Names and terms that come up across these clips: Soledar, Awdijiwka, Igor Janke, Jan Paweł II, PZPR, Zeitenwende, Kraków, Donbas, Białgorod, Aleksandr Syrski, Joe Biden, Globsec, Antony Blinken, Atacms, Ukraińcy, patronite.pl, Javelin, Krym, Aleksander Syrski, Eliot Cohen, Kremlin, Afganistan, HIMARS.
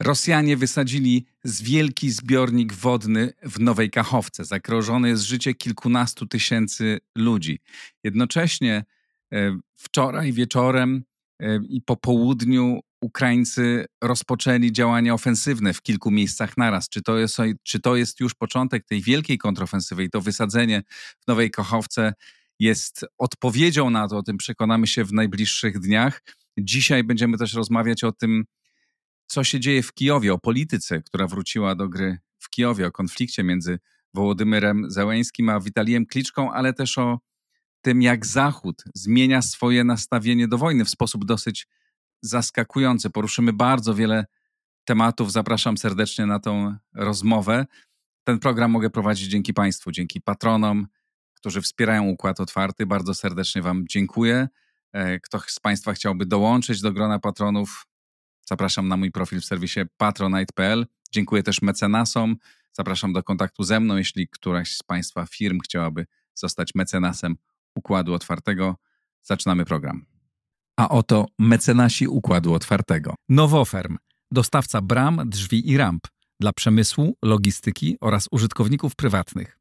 Rosjanie wysadzili wielki zbiornik wodny w Nowej Kachowce. Zagrożone jest życie kilkunastu tysięcy ludzi. Jednocześnie wczoraj wieczorem i po południu Ukraińcy rozpoczęli działania ofensywne w kilku miejscach naraz. Czy to jest już początek tej wielkiej kontrofensywy i to wysadzenie w Nowej Kachowce jest odpowiedzią na to? O tym przekonamy się w najbliższych dniach. Dzisiaj będziemy też rozmawiać o tym, co się dzieje w Kijowie, o polityce, która wróciła do gry w Kijowie, o konflikcie między Wołodymyrem Zeleńskim a Witalijem Kliczką, ale też o tym, jak Zachód zmienia swoje nastawienie do wojny w sposób dosyć zaskakujący. Poruszymy bardzo wiele tematów. Zapraszam serdecznie na tą rozmowę. Ten program mogę prowadzić dzięki Państwu, dzięki patronom, którzy wspierają Układ Otwarty. Bardzo serdecznie Wam dziękuję. Kto z Państwa chciałby dołączyć do grona patronów, zapraszam na mój profil w serwisie patronite.pl. Dziękuję też mecenasom. Zapraszam do kontaktu ze mną, jeśli któraś z Państwa firm chciałaby zostać mecenasem Układu Otwartego. Zaczynamy program. A oto mecenasi Układu Otwartego. Novoferm, dostawca bram, drzwi i ramp dla przemysłu, logistyki oraz użytkowników prywatnych.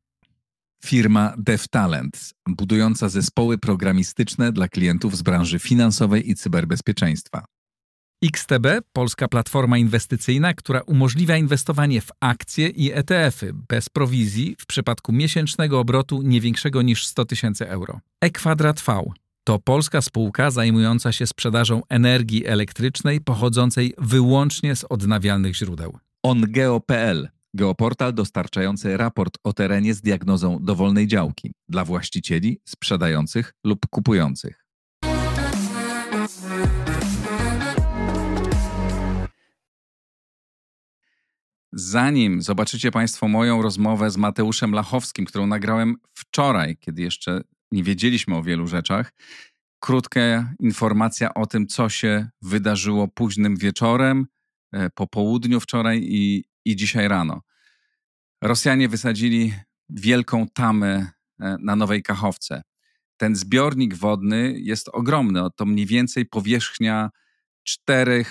Firma Devtalents, budująca zespoły programistyczne dla klientów z branży finansowej i cyberbezpieczeństwa. XTB, polska platforma inwestycyjna, która umożliwia inwestowanie w akcje i ETF-y bez prowizji w przypadku miesięcznego obrotu nie większego niż 100 tysięcy euro. E-Quadrat V to polska spółka zajmująca się sprzedażą energii elektrycznej pochodzącej wyłącznie z odnawialnych źródeł. OnGeo.pl, geoportal dostarczający raport o terenie z diagnozą dowolnej działki dla właścicieli, sprzedających lub kupujących. Zanim zobaczycie Państwo moją rozmowę z Mateuszem Lachowskim, którą nagrałem wczoraj, kiedy jeszcze nie wiedzieliśmy o wielu rzeczach, krótka informacja o tym, co się wydarzyło późnym wieczorem, po południu wczoraj i dzisiaj rano. Rosjanie wysadzili wielką tamę na Nowej Kachowce. Ten zbiornik wodny jest ogromny, to mniej więcej powierzchnia 4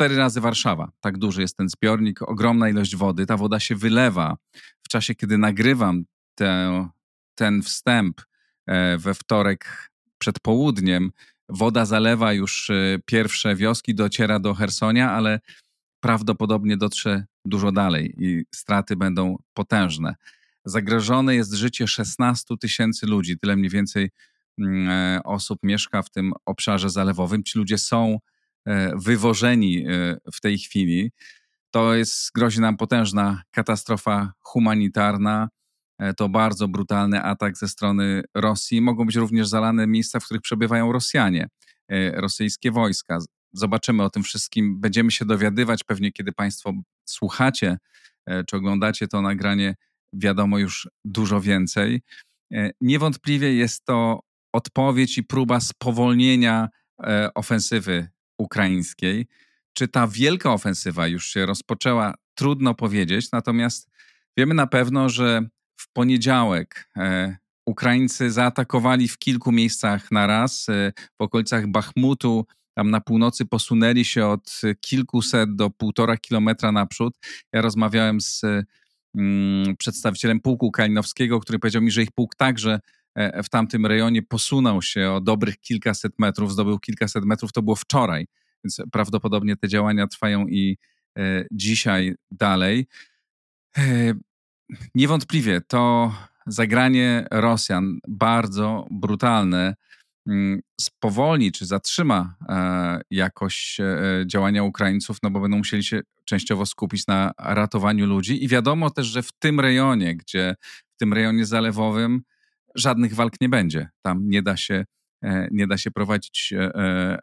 razy Warszawa. Tak duży jest ten zbiornik, ogromna ilość wody. Ta woda się wylewa. W czasie, kiedy nagrywam ten wstęp we wtorek przed południem, woda zalewa już pierwsze wioski, dociera do Chersonia, ale prawdopodobnie dotrze dużo dalej i straty będą potężne. Zagrożone jest życie 16 tysięcy ludzi. Tyle mniej więcej osób mieszka w tym obszarze zalewowym. Ci ludzie są wywożeni w tej chwili. Grozi nam potężna katastrofa humanitarna. To bardzo brutalny atak ze strony Rosji. Mogą być również zalane miejsca, w których przebywają Rosjanie, rosyjskie wojska. Zobaczymy o tym wszystkim. Będziemy się dowiadywać pewnie, kiedy Państwo słuchacie czy oglądacie to nagranie, wiadomo już dużo więcej. Niewątpliwie jest to odpowiedź i próba spowolnienia ofensywy ukraińskiej. Czy ta wielka ofensywa już się rozpoczęła? Trudno powiedzieć, natomiast wiemy na pewno, że w poniedziałek Ukraińcy zaatakowali w kilku miejscach naraz. W okolicach Bachmutu, tam na północy posunęli się od kilkuset do 1,5 kilometra naprzód. Ja rozmawiałem z przedstawicielem pułku kalinowskiego, który powiedział mi, że ich pułk także w tamtym rejonie posunął się o dobrych kilkaset metrów, zdobył kilkaset metrów, to było wczoraj, więc prawdopodobnie te działania trwają i dzisiaj dalej. Niewątpliwie to zagranie Rosjan, bardzo brutalne, spowolni czy zatrzyma jakoś działania Ukraińców, no bo będą musieli się częściowo skupić na ratowaniu ludzi i wiadomo też, że w tym rejonie zalewowym żadnych walk nie będzie. Tam nie da się prowadzić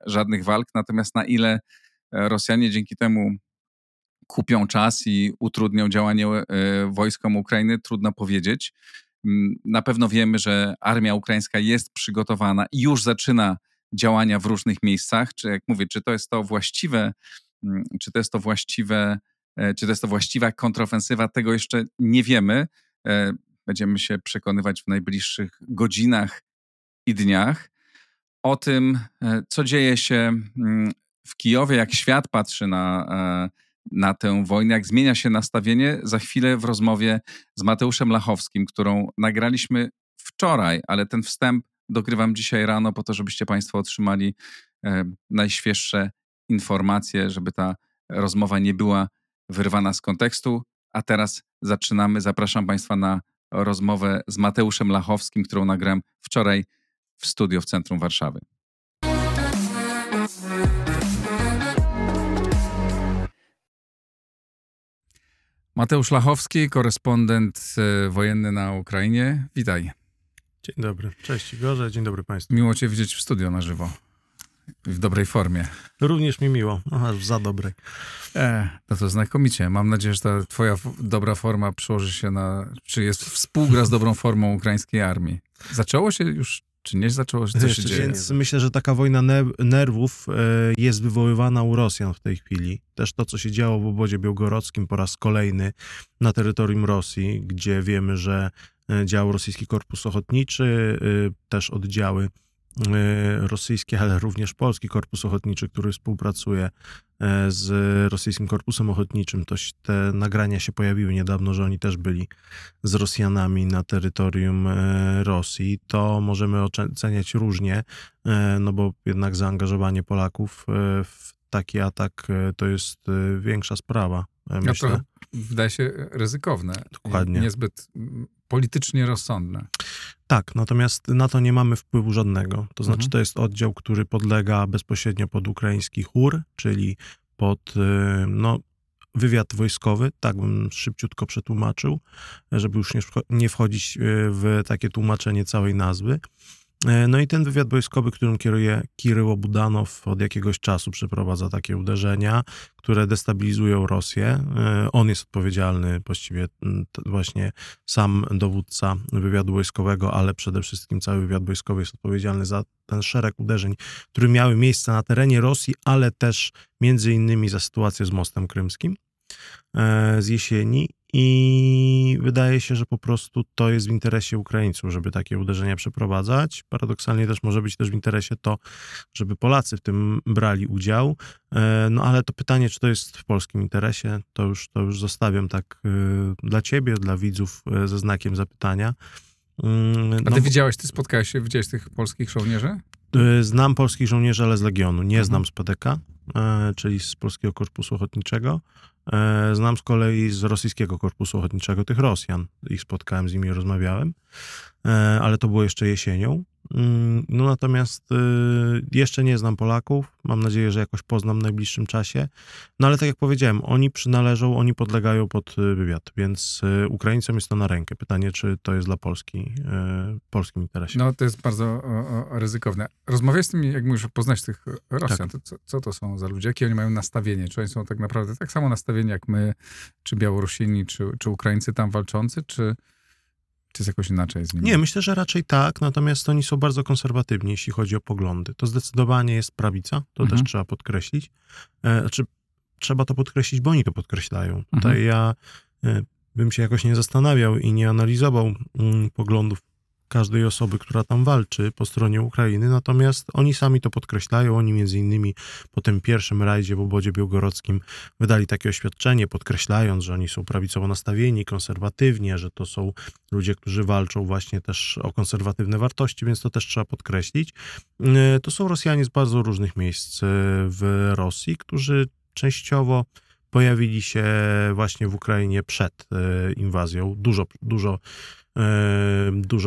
żadnych walk, natomiast na ile Rosjanie dzięki temu kupią czas i utrudnią działanie wojskom Ukrainy, trudno powiedzieć. Na pewno wiemy, że armia ukraińska jest przygotowana i już zaczyna działania w różnych miejscach. Czy to jest to właściwe Czy to jest to właściwa kontrofensywa, tego jeszcze nie wiemy. Będziemy się przekonywać w najbliższych godzinach i dniach. O tym, co dzieje się w Kijowie, jak świat patrzy na tę wojnę, jak zmienia się nastawienie, za chwilę w rozmowie z Mateuszem Lachowskim, którą nagraliśmy wczoraj, ale ten wstęp dogrywam dzisiaj rano po to, żebyście Państwo otrzymali najświeższe informacje, żeby ta rozmowa nie była wyrwana z kontekstu. A teraz zaczynamy. Zapraszam Państwa na rozmowę z Mateuszem Lachowskim, którą nagrałem wczoraj w studio w centrum Warszawy. Mateusz Lachowski, korespondent wojenny na Ukrainie. Witaj. Dzień dobry. Cześć Igorze, dzień dobry Państwu. Miło Cię widzieć w studio na żywo. W dobrej formie. Również mi miło, aż za dobrej. No to znakomicie. Mam nadzieję, że ta twoja dobra forma przełoży się na... Czy jest współgra z dobrą formą ukraińskiej armii? Zaczęło się już... Czy nie zaczęło się? Co się dzieje? Więc myślę, że taka wojna nerwów jest wywoływana u Rosjan w tej chwili. Też to, co się działo w obozie białgorodzkim po raz kolejny na terytorium Rosji, gdzie wiemy, że dział Rosyjski Korpus Ochotniczy, też oddziały rosyjskie, ale również Polski Korpus Ochotniczy, który współpracuje z Rosyjskim Korpusem Ochotniczym. To te nagrania się pojawiły niedawno, że oni też byli z Rosjanami na terytorium Rosji. To możemy oceniać różnie, no bo jednak zaangażowanie Polaków w taki atak to jest większa sprawa, myślę. No to wydaje się ryzykowne. Dokładnie. Niezbyt politycznie rozsądne. Tak, natomiast na to nie mamy wpływu żadnego. To znaczy, to jest oddział, który podlega bezpośrednio pod ukraiński chór, czyli pod wywiad wojskowy, tak bym szybciutko przetłumaczył, żeby już nie wchodzić w takie tłumaczenie całej nazwy. No i ten wywiad wojskowy, którym kieruje Kiryło Budanow, od jakiegoś czasu przeprowadza takie uderzenia, które destabilizują Rosję. On jest odpowiedzialny, właściwie właśnie sam dowódca wywiadu wojskowego, ale przede wszystkim cały wywiad wojskowy jest odpowiedzialny za ten szereg uderzeń, które miały miejsce na terenie Rosji, ale też między innymi za sytuację z Mostem Krymskim z jesieni. I wydaje się, że po prostu to jest w interesie Ukraińców, żeby takie uderzenia przeprowadzać. Paradoksalnie też może być też w interesie to, żeby Polacy w tym brali udział. No ale to pytanie, czy to jest w polskim interesie, to już zostawiam tak dla ciebie, dla widzów ze znakiem zapytania. A ty widziałeś tych polskich żołnierzy? Znam polskich żołnierzy, ale z Legionu. Nie znam z PDK, czyli z Polskiego Korpusu Ochotniczego. Znam z kolei z Rosyjskiego Korpusu Ochotniczego tych Rosjan. Ich spotkałem, z nimi rozmawiałem, ale to było jeszcze jesienią. No natomiast jeszcze nie znam Polaków. Mam nadzieję, że jakoś poznam w najbliższym czasie. No ale tak jak powiedziałem, oni podlegają pod wywiad, więc Ukraińcom jest to na rękę. Pytanie, czy to jest dla Polski, polskim interesie. No to jest bardzo ryzykowne. Rozmawiaj z tymi, jak mówisz, poznać tych Rosjan. Tak. Co to są za ludzie? Jakie oni mają nastawienie? Czy oni są tak naprawdę tak samo nastawieni jak my, czy Białorusini, czy Ukraińcy tam walczący, czy jest jakoś inaczej z nimi? Nie, myślę, że raczej tak, natomiast oni są bardzo konserwatywni, jeśli chodzi o poglądy. To zdecydowanie jest prawica, to też trzeba podkreślić. Trzeba to podkreślić, bo oni to podkreślają. Tutaj ja bym się jakoś nie zastanawiał i nie analizował poglądów każdej osoby, która tam walczy po stronie Ukrainy, natomiast oni sami to podkreślają. Oni między innymi po tym pierwszym rajdzie w obozie białgorodzkim wydali takie oświadczenie, podkreślając, że oni są prawicowo nastawieni, konserwatywnie, że to są ludzie, którzy walczą właśnie też o konserwatywne wartości, więc to też trzeba podkreślić. To są Rosjanie z bardzo różnych miejsc w Rosji, którzy częściowo pojawili się właśnie w Ukrainie przed inwazją, dużo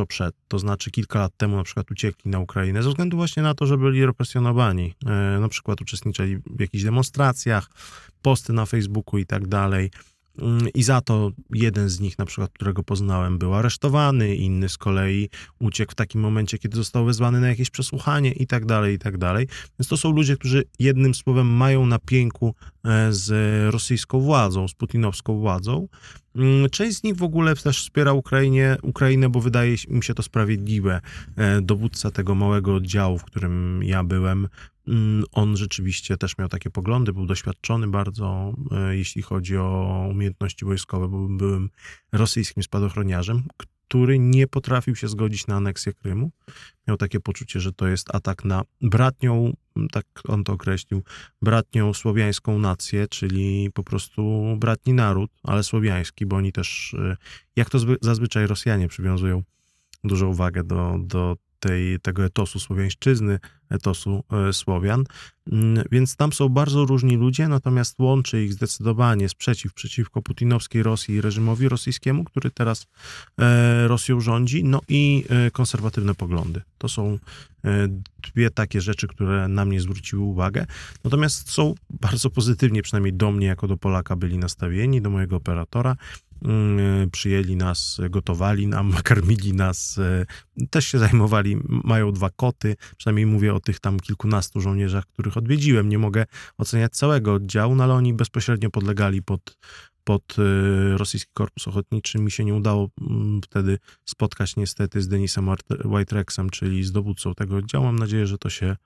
przed, to znaczy kilka lat temu na przykład uciekli na Ukrainę ze względu właśnie na to, że byli represjonowani, na przykład uczestniczyli w jakichś demonstracjach, posty na Facebooku i tak dalej, i za to jeden z nich, na przykład, którego poznałem, był aresztowany, inny z kolei uciekł w takim momencie, kiedy został wezwany na jakieś przesłuchanie i tak dalej, i tak dalej. Więc to są ludzie, którzy jednym słowem mają na pięku z rosyjską władzą, z putinowską władzą. Część z nich w ogóle też wspiera Ukrainę, bo wydaje mi się to sprawiedliwe. Dowódca tego małego oddziału, w którym ja byłem, on rzeczywiście też miał takie poglądy, był doświadczony bardzo, jeśli chodzi o umiejętności wojskowe, bo byłem rosyjskim spadochroniarzem, który nie potrafił się zgodzić na aneksję Krymu. Miał takie poczucie, że to jest atak na bratnią, tak on to określił, bratnią słowiańską nację, czyli po prostu bratni naród, ale słowiański, bo oni też, jak to zazwyczaj Rosjanie, przywiązują dużą uwagę do tego etosu słowiańszczyzny, etosu Słowian. Więc tam są bardzo różni ludzie, natomiast łączy ich zdecydowanie sprzeciw przeciwko putinowskiej Rosji i reżimowi rosyjskiemu, który teraz Rosją rządzi, no i konserwatywne poglądy. To są dwie takie rzeczy, które na mnie zwróciły uwagę. Natomiast są bardzo pozytywnie, przynajmniej do mnie jako do Polaka byli nastawieni, do mojego operatora. Przyjęli nas, gotowali nam, karmili nas, też się zajmowali, mają 2 koty, przynajmniej mówię o tych tam kilkunastu żołnierzach, których odwiedziłem, nie mogę oceniać całego oddziału, no ale oni bezpośrednio podlegali pod Rosyjski Korpus Ochotniczy. Mi się nie udało wtedy spotkać niestety z Denisem Whiterexem, czyli z dowódcą tego oddziału, mam nadzieję, że to się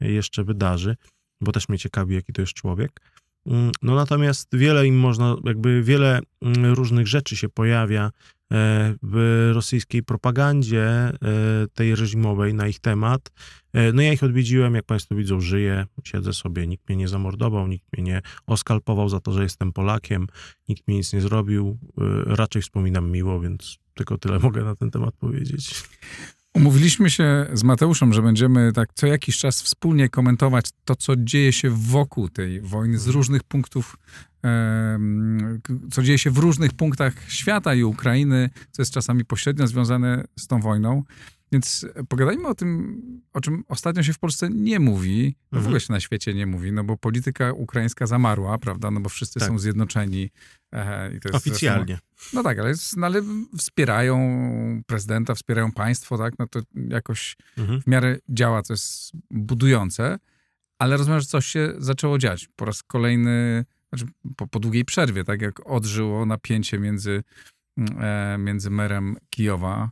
jeszcze wydarzy, bo też mnie ciekawi, jaki to jest człowiek. No natomiast wiele im można, jakby wiele różnych rzeczy się pojawia w rosyjskiej propagandzie tej reżimowej na ich temat. No ja ich odwiedziłem, jak Państwo widzą, żyję, siedzę sobie, nikt mnie nie zamordował, nikt mnie nie oskalpował za to, że jestem Polakiem, nikt mi nic nie zrobił, raczej wspominam miło, więc tylko tyle mogę na ten temat powiedzieć. Umówiliśmy się z Mateuszem, że będziemy tak co jakiś czas wspólnie komentować to, co dzieje się wokół tej wojny z różnych punktów, co dzieje się w różnych punktach świata i Ukrainy, co jest czasami pośrednio związane z tą wojną. Więc pogadajmy o tym, o czym ostatnio się w Polsce nie mówi, w ogóle się na świecie nie mówi, no bo polityka ukraińska zamarła, prawda, no bo wszyscy są zjednoczeni. I to jest oficjalnie. Zresztą, no tak, ale wspierają prezydenta, wspierają państwo, tak, no to jakoś w miarę działa, co jest budujące, ale rozumiem, że coś się zaczęło dziać. Po raz kolejny, znaczy po długiej przerwie, tak jak odżyło napięcie między merem Kijowa,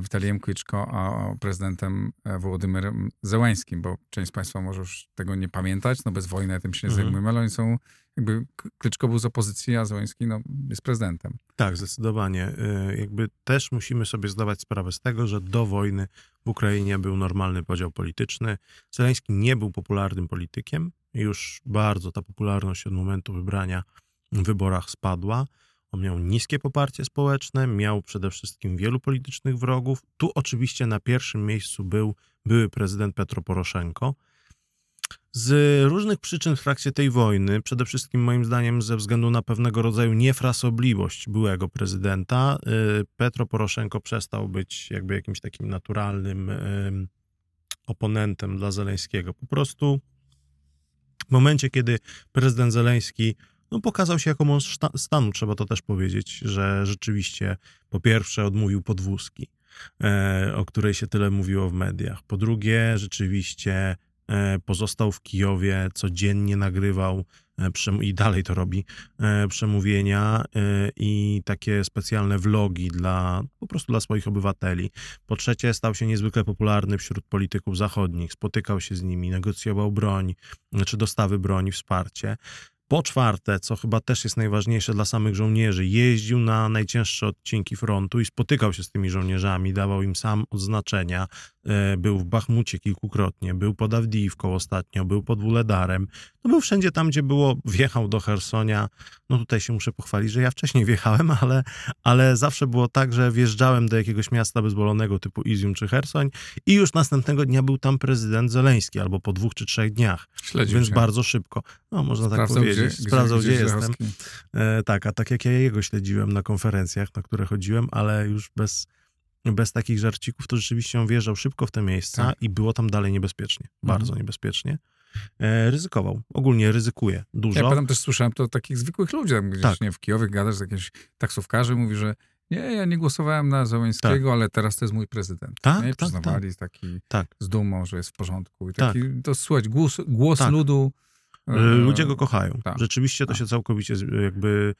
Witaliem Kliczko, a prezydentem Wołodymyrem Zeleńskim, bo część z Państwa może już tego nie pamiętać, no bez wojny tym się nie zajmujemy, ale oni są, jakby Kliczko był z opozycji, a Zeleński no, jest prezydentem. Tak, zdecydowanie. Jakby też musimy sobie zdawać sprawę z tego, że do wojny w Ukrainie był normalny podział polityczny. Zeleński nie był popularnym politykiem, już bardzo ta popularność od momentu wybrania w wyborach spadła. On miał niskie poparcie społeczne, miał przede wszystkim wielu politycznych wrogów. Tu oczywiście na pierwszym miejscu był były prezydent Petro Poroszenko. Z różnych przyczyn w trakcie tej wojny, przede wszystkim moim zdaniem ze względu na pewnego rodzaju niefrasobliwość byłego prezydenta, Petro Poroszenko przestał być jakby jakimś takim naturalnym oponentem dla Zeleńskiego. Po prostu w momencie, kiedy prezydent Zeleński pokazał się jako mąż stanu, trzeba to też powiedzieć, że rzeczywiście po pierwsze odmówił podwózki, o której się tyle mówiło w mediach. Po drugie rzeczywiście pozostał w Kijowie, codziennie nagrywał i dalej to robi przemówienia i takie specjalne vlogi po prostu dla swoich obywateli. Po trzecie stał się niezwykle popularny wśród polityków zachodnich, spotykał się z nimi, negocjował broń, czy dostawy broni, wsparcie. Po czwarte, co chyba też jest najważniejsze dla samych żołnierzy, jeździł na najcięższe odcinki frontu i spotykał się z tymi żołnierzami, dawał im sam odznaczenia. Był w Bachmucie kilkukrotnie, był pod Awdijiwką ostatnio, był pod Wuledarem. No był wszędzie tam, gdzie było, wjechał do Chersonia. No tutaj się muszę pochwalić, że ja wcześniej wjechałem, ale zawsze było tak, że wjeżdżałem do jakiegoś miasta wyzwolonego typu Izium czy Chersoń i już następnego dnia był tam prezydent Zeleński, albo po 2 czy 3 dniach. Śledził więc się bardzo szybko. No można sprawdzał, tak powiedzieć. Sprawdzał, gdzie jestem. Tak, a tak jak ja jego śledziłem na konferencjach, na które chodziłem, ale już bez takich żarcików, to rzeczywiście on wjeżdżał szybko w te miejsca i było tam dalej niebezpiecznie. Bardzo niebezpiecznie. Ryzykował. Ogólnie ryzykuje dużo. Ja potem też słyszałem to takich zwykłych ludzi, tam gdzieś nie w Kijowie gadasz z jakimś taksówkarzem, mówi, że ja nie głosowałem na Zeleńskiego, ale teraz to jest mój prezydent. Tak, nie? Przyznawali taki z dumą, że jest w porządku. I taki, to słuchać, głos ludu. Ludzie go kochają. Rzeczywiście to się całkowicie jakby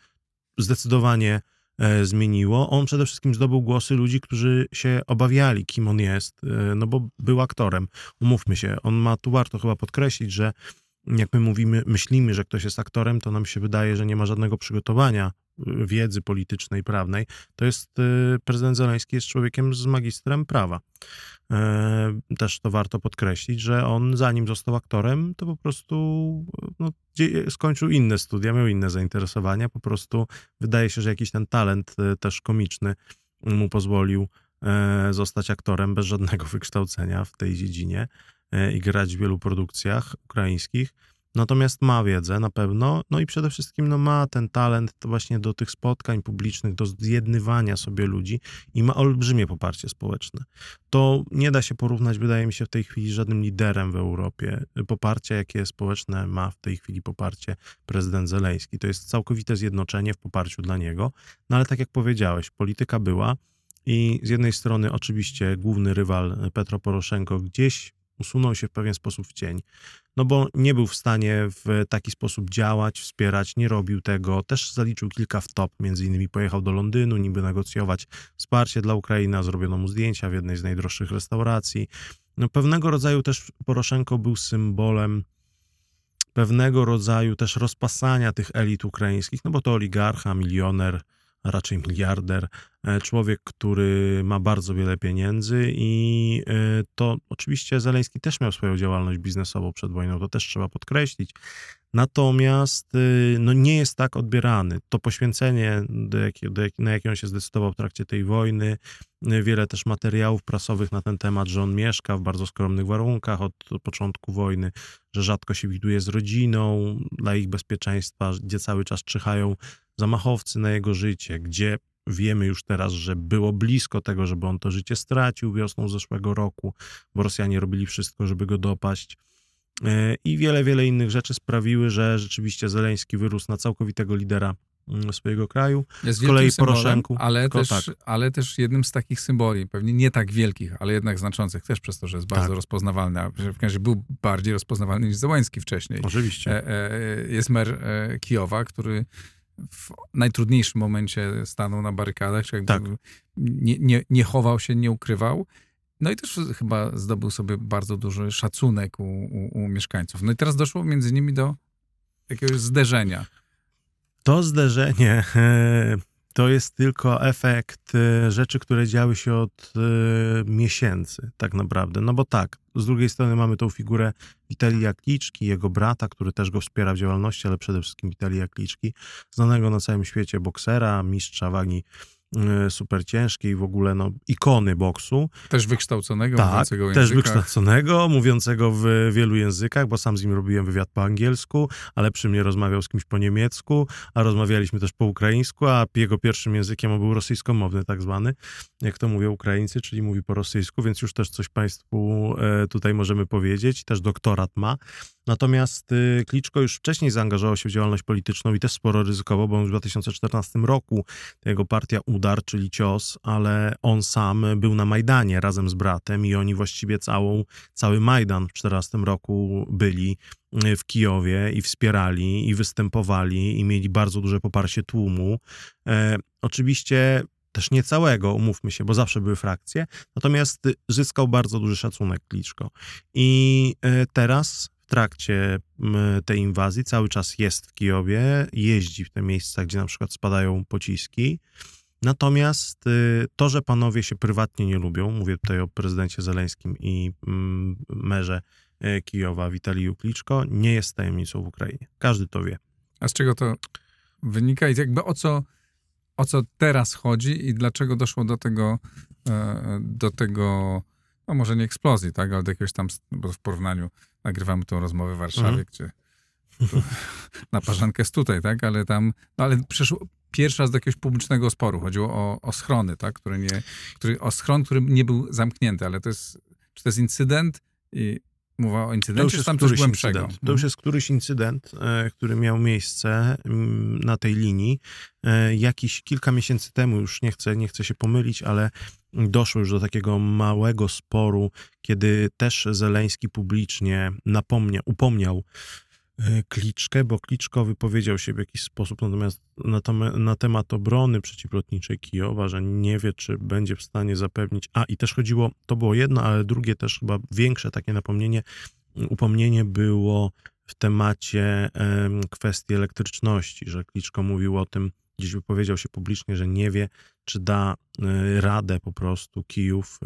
zdecydowanie zmieniło. On przede wszystkim zdobył głosy ludzi, którzy się obawiali, kim on jest, no bo był aktorem. Umówmy się, on ma, tu warto chyba podkreślić, że jak my myślimy, że ktoś jest aktorem, to nam się wydaje, że nie ma żadnego przygotowania, wiedzy politycznej, prawnej. To jest, prezydent Zeleński jest człowiekiem z magistrem prawa. Też to warto podkreślić, że on zanim został aktorem, to po prostu skończył inne studia, miał inne zainteresowania, po prostu wydaje się, że jakiś ten talent też komiczny mu pozwolił zostać aktorem bez żadnego wykształcenia w tej dziedzinie i grać w wielu produkcjach ukraińskich. Natomiast ma wiedzę na pewno, no i przede wszystkim ma ten talent właśnie do tych spotkań publicznych, do zjednywania sobie ludzi i ma olbrzymie poparcie społeczne. To nie da się porównać, wydaje mi się, w tej chwili z żadnym liderem w Europie. Poparcie, jakie społeczne ma w tej chwili poparcie prezydent Zeleński. To jest całkowite zjednoczenie w poparciu dla niego. No ale tak jak powiedziałeś, polityka była i z jednej strony oczywiście główny rywal Petro Poroszenko gdzieś usunął się w pewien sposób w cień, no bo nie był w stanie w taki sposób działać, wspierać, nie robił tego, też zaliczył kilka wtop, między innymi pojechał do Londynu, niby negocjować wsparcie dla Ukrainy, zrobiono mu zdjęcia w jednej z najdroższych restauracji. No pewnego rodzaju też Poroszenko był symbolem pewnego rodzaju też rozpasania tych elit ukraińskich, no bo to oligarcha, milioner, a raczej miliarder, człowiek, który ma bardzo wiele pieniędzy i to oczywiście Zeleński też miał swoją działalność biznesową przed wojną, to też trzeba podkreślić. Natomiast nie jest tak odbierany. To poświęcenie, na jakie on się zdecydował w trakcie tej wojny, wiele też materiałów prasowych na ten temat, że on mieszka w bardzo skromnych warunkach od początku wojny, że rzadko się widuje z rodziną, dla ich bezpieczeństwa, gdzie cały czas czyhają zamachowcy na jego życie, gdzie wiemy już teraz, że było blisko tego, żeby on to życie stracił wiosną zeszłego roku, bo Rosjanie robili wszystko, żeby go dopaść. I wiele, wiele innych rzeczy sprawiły, że rzeczywiście Zeleński wyrósł na całkowitego lidera swojego kraju. Z kolei Poroszenku. Ale też jednym z takich symboli, pewnie nie tak wielkich, ale jednak znaczących też przez to, że jest bardzo rozpoznawalny, a w każdym razie był bardziej rozpoznawalny niż Zeleński wcześniej. Oczywiście. Jest mer Kijowa, który w najtrudniejszym momencie stanął na barykadach, czyli nie chował się, nie ukrywał. No i też chyba zdobył sobie bardzo duży szacunek u mieszkańców. No i teraz doszło między nimi do jakiegoś zderzenia. To zderzenie to jest tylko efekt rzeczy, które działy się od miesięcy tak naprawdę. No bo z drugiej strony mamy tą figurę Witalia Kliczki, jego brata, który też go wspiera w działalności, ale przede wszystkim Witalia Kliczki, znanego na całym świecie boksera, mistrza wagi super ciężkiej, w ogóle ikony boksu. Też wykształconego, mówiącego o językach. Też wykształconego, mówiącego w wielu językach, bo sam z nim robiłem wywiad po angielsku, ale przy mnie rozmawiał z kimś po niemiecku, a rozmawialiśmy też po ukraińsku, a jego pierwszym językiem on był rosyjskomowny tak zwany, jak to mówią Ukraińcy, czyli mówi po rosyjsku, więc już też coś Państwu tutaj możemy powiedzieć. Też doktorat ma. Natomiast Kliczko już wcześniej zaangażował się w działalność polityczną i też sporo ryzykował, bo w 2014 roku jego partia Udar, czyli Cios, ale on sam był na Majdanie razem z bratem i oni właściwie cały Majdan w 2014 roku byli w Kijowie i wspierali i występowali i mieli bardzo duże poparcie tłumu. Oczywiście też nie całego, umówmy się, bo zawsze były frakcje, natomiast zyskał bardzo duży szacunek Kliczko. I teraz w trakcie tej inwazji cały czas jest w Kijowie, jeździ w te miejsca, gdzie na przykład spadają pociski. Natomiast to, że panowie się prywatnie nie lubią, mówię tutaj o prezydencie Zeleńskim i merze Kijowa Witaliju Kliczko, nie jest tajemnicą w Ukrainie. Każdy to wie. A z czego to wynika i jakby o co teraz chodzi i dlaczego doszło do tego no może nie eksplozji, tak, ale do jakiegoś tam, bo w porównaniu nagrywamy tą rozmowę w Warszawie, gdzie na Parzankę jest tutaj, tak, ale tam, przeszło pierwszy raz do jakiegoś publicznego sporu. Chodziło o schrony, tak, który nie był zamknięty, ale to jest, czy to jest incydent i mowa o incydencie, czy tam coś głębszego? To już jest któryś incydent, który miał miejsce na tej linii. Jakiś kilka miesięcy temu, już nie chcę się pomylić, ale doszło już do takiego małego sporu, kiedy też Zeleński publicznie upomniał Kliczkę, bo Kliczko wypowiedział się w jakiś sposób natomiast na temat obrony przeciwlotniczej Kijowa, że nie wie, czy będzie w stanie zapewnić, i też chodziło, to było jedno, ale drugie też chyba większe takie upomnienie było w temacie kwestii elektryczności, że Kliczko mówił o tym, gdzieś wypowiedział się publicznie, że nie wie, czy da radę po prostu Kijów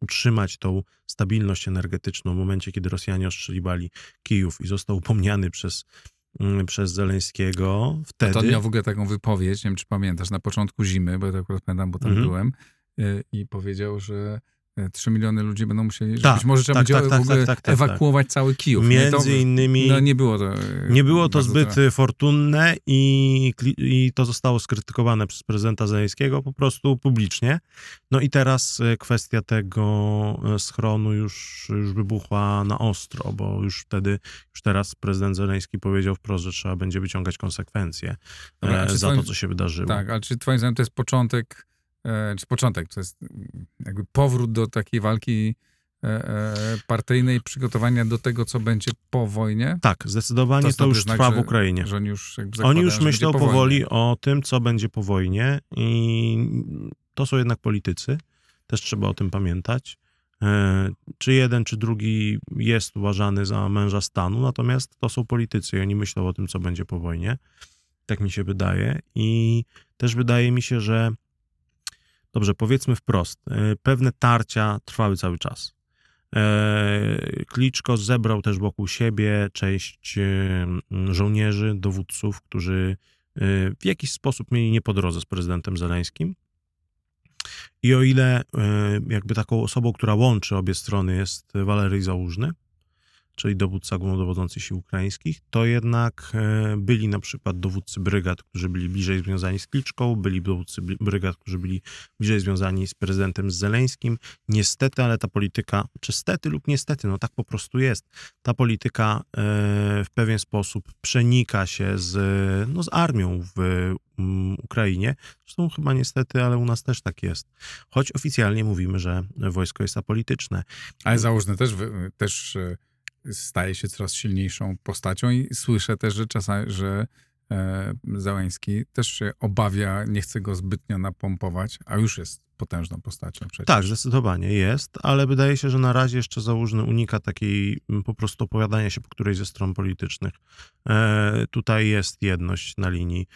utrzymać tą stabilność energetyczną w momencie, kiedy Rosjanie ostrzeliwali Kijów i został upomniany przez Zeleńskiego wtedy. To miał w ogóle taką wypowiedź, nie wiem czy pamiętasz, na początku zimy, bo ja to akurat pamiętam, bo tam byłem i powiedział, że 3 miliony ludzi będą musieli, że być może trzeba będzie ewakuować cały Kijów. Między innymi... Nie było to zbyt fortunne i to zostało skrytykowane przez prezydenta Zeleńskiego po prostu publicznie. No i teraz kwestia tego schronu już wybuchła na ostro, bo już teraz prezydent Zeleński powiedział wprost, że trzeba będzie wyciągać konsekwencje za to, co się wydarzyło. Tak, ale czy twoim zdaniem to jest początek, to jest jakby powrót do takiej walki partyjnej, przygotowania do tego, co będzie po wojnie? Tak, zdecydowanie to już trwa w Ukrainie. Że oni już myślą powoli o tym, co będzie po wojnie i to są jednak politycy, też trzeba o tym pamiętać. Czy jeden, czy drugi jest uważany za męża stanu, natomiast to są politycy i oni myślą o tym, co będzie po wojnie. Tak mi się wydaje i też wydaje mi się, że dobrze, powiedzmy wprost, pewne tarcia trwały cały czas. Kliczko zebrał też wokół siebie część żołnierzy, dowódców, którzy w jakiś sposób mieli nie po drodze z prezydentem Zeleńskim. I o ile jakby taką osobą, która łączy obie strony jest Walery Załużny, czyli dowódca głównodowodzący sił ukraińskich, to jednak byli na przykład dowódcy brygad, którzy byli bliżej związani z Kliczką, byli dowódcy brygad, którzy byli bliżej związani z prezydentem Zeleńskim. Niestety, ale ta polityka, czy stety lub niestety, no tak po prostu jest, ta polityka w pewien sposób przenika się z armią w Ukrainie. Zresztą chyba niestety, ale u nas też tak jest. Choć oficjalnie mówimy, że wojsko jest apolityczne. Ale Załużny też staje się coraz silniejszą postacią i słyszę też, że czasami, że Zeleński też się obawia, nie chce go zbytnio napompować, a już jest potężną postacią przecież. Tak, zdecydowanie jest, ale wydaje się, że na razie jeszcze Załużny unika takiej po prostu opowiadania się po którejś ze stron politycznych. Tutaj jest jedność na linii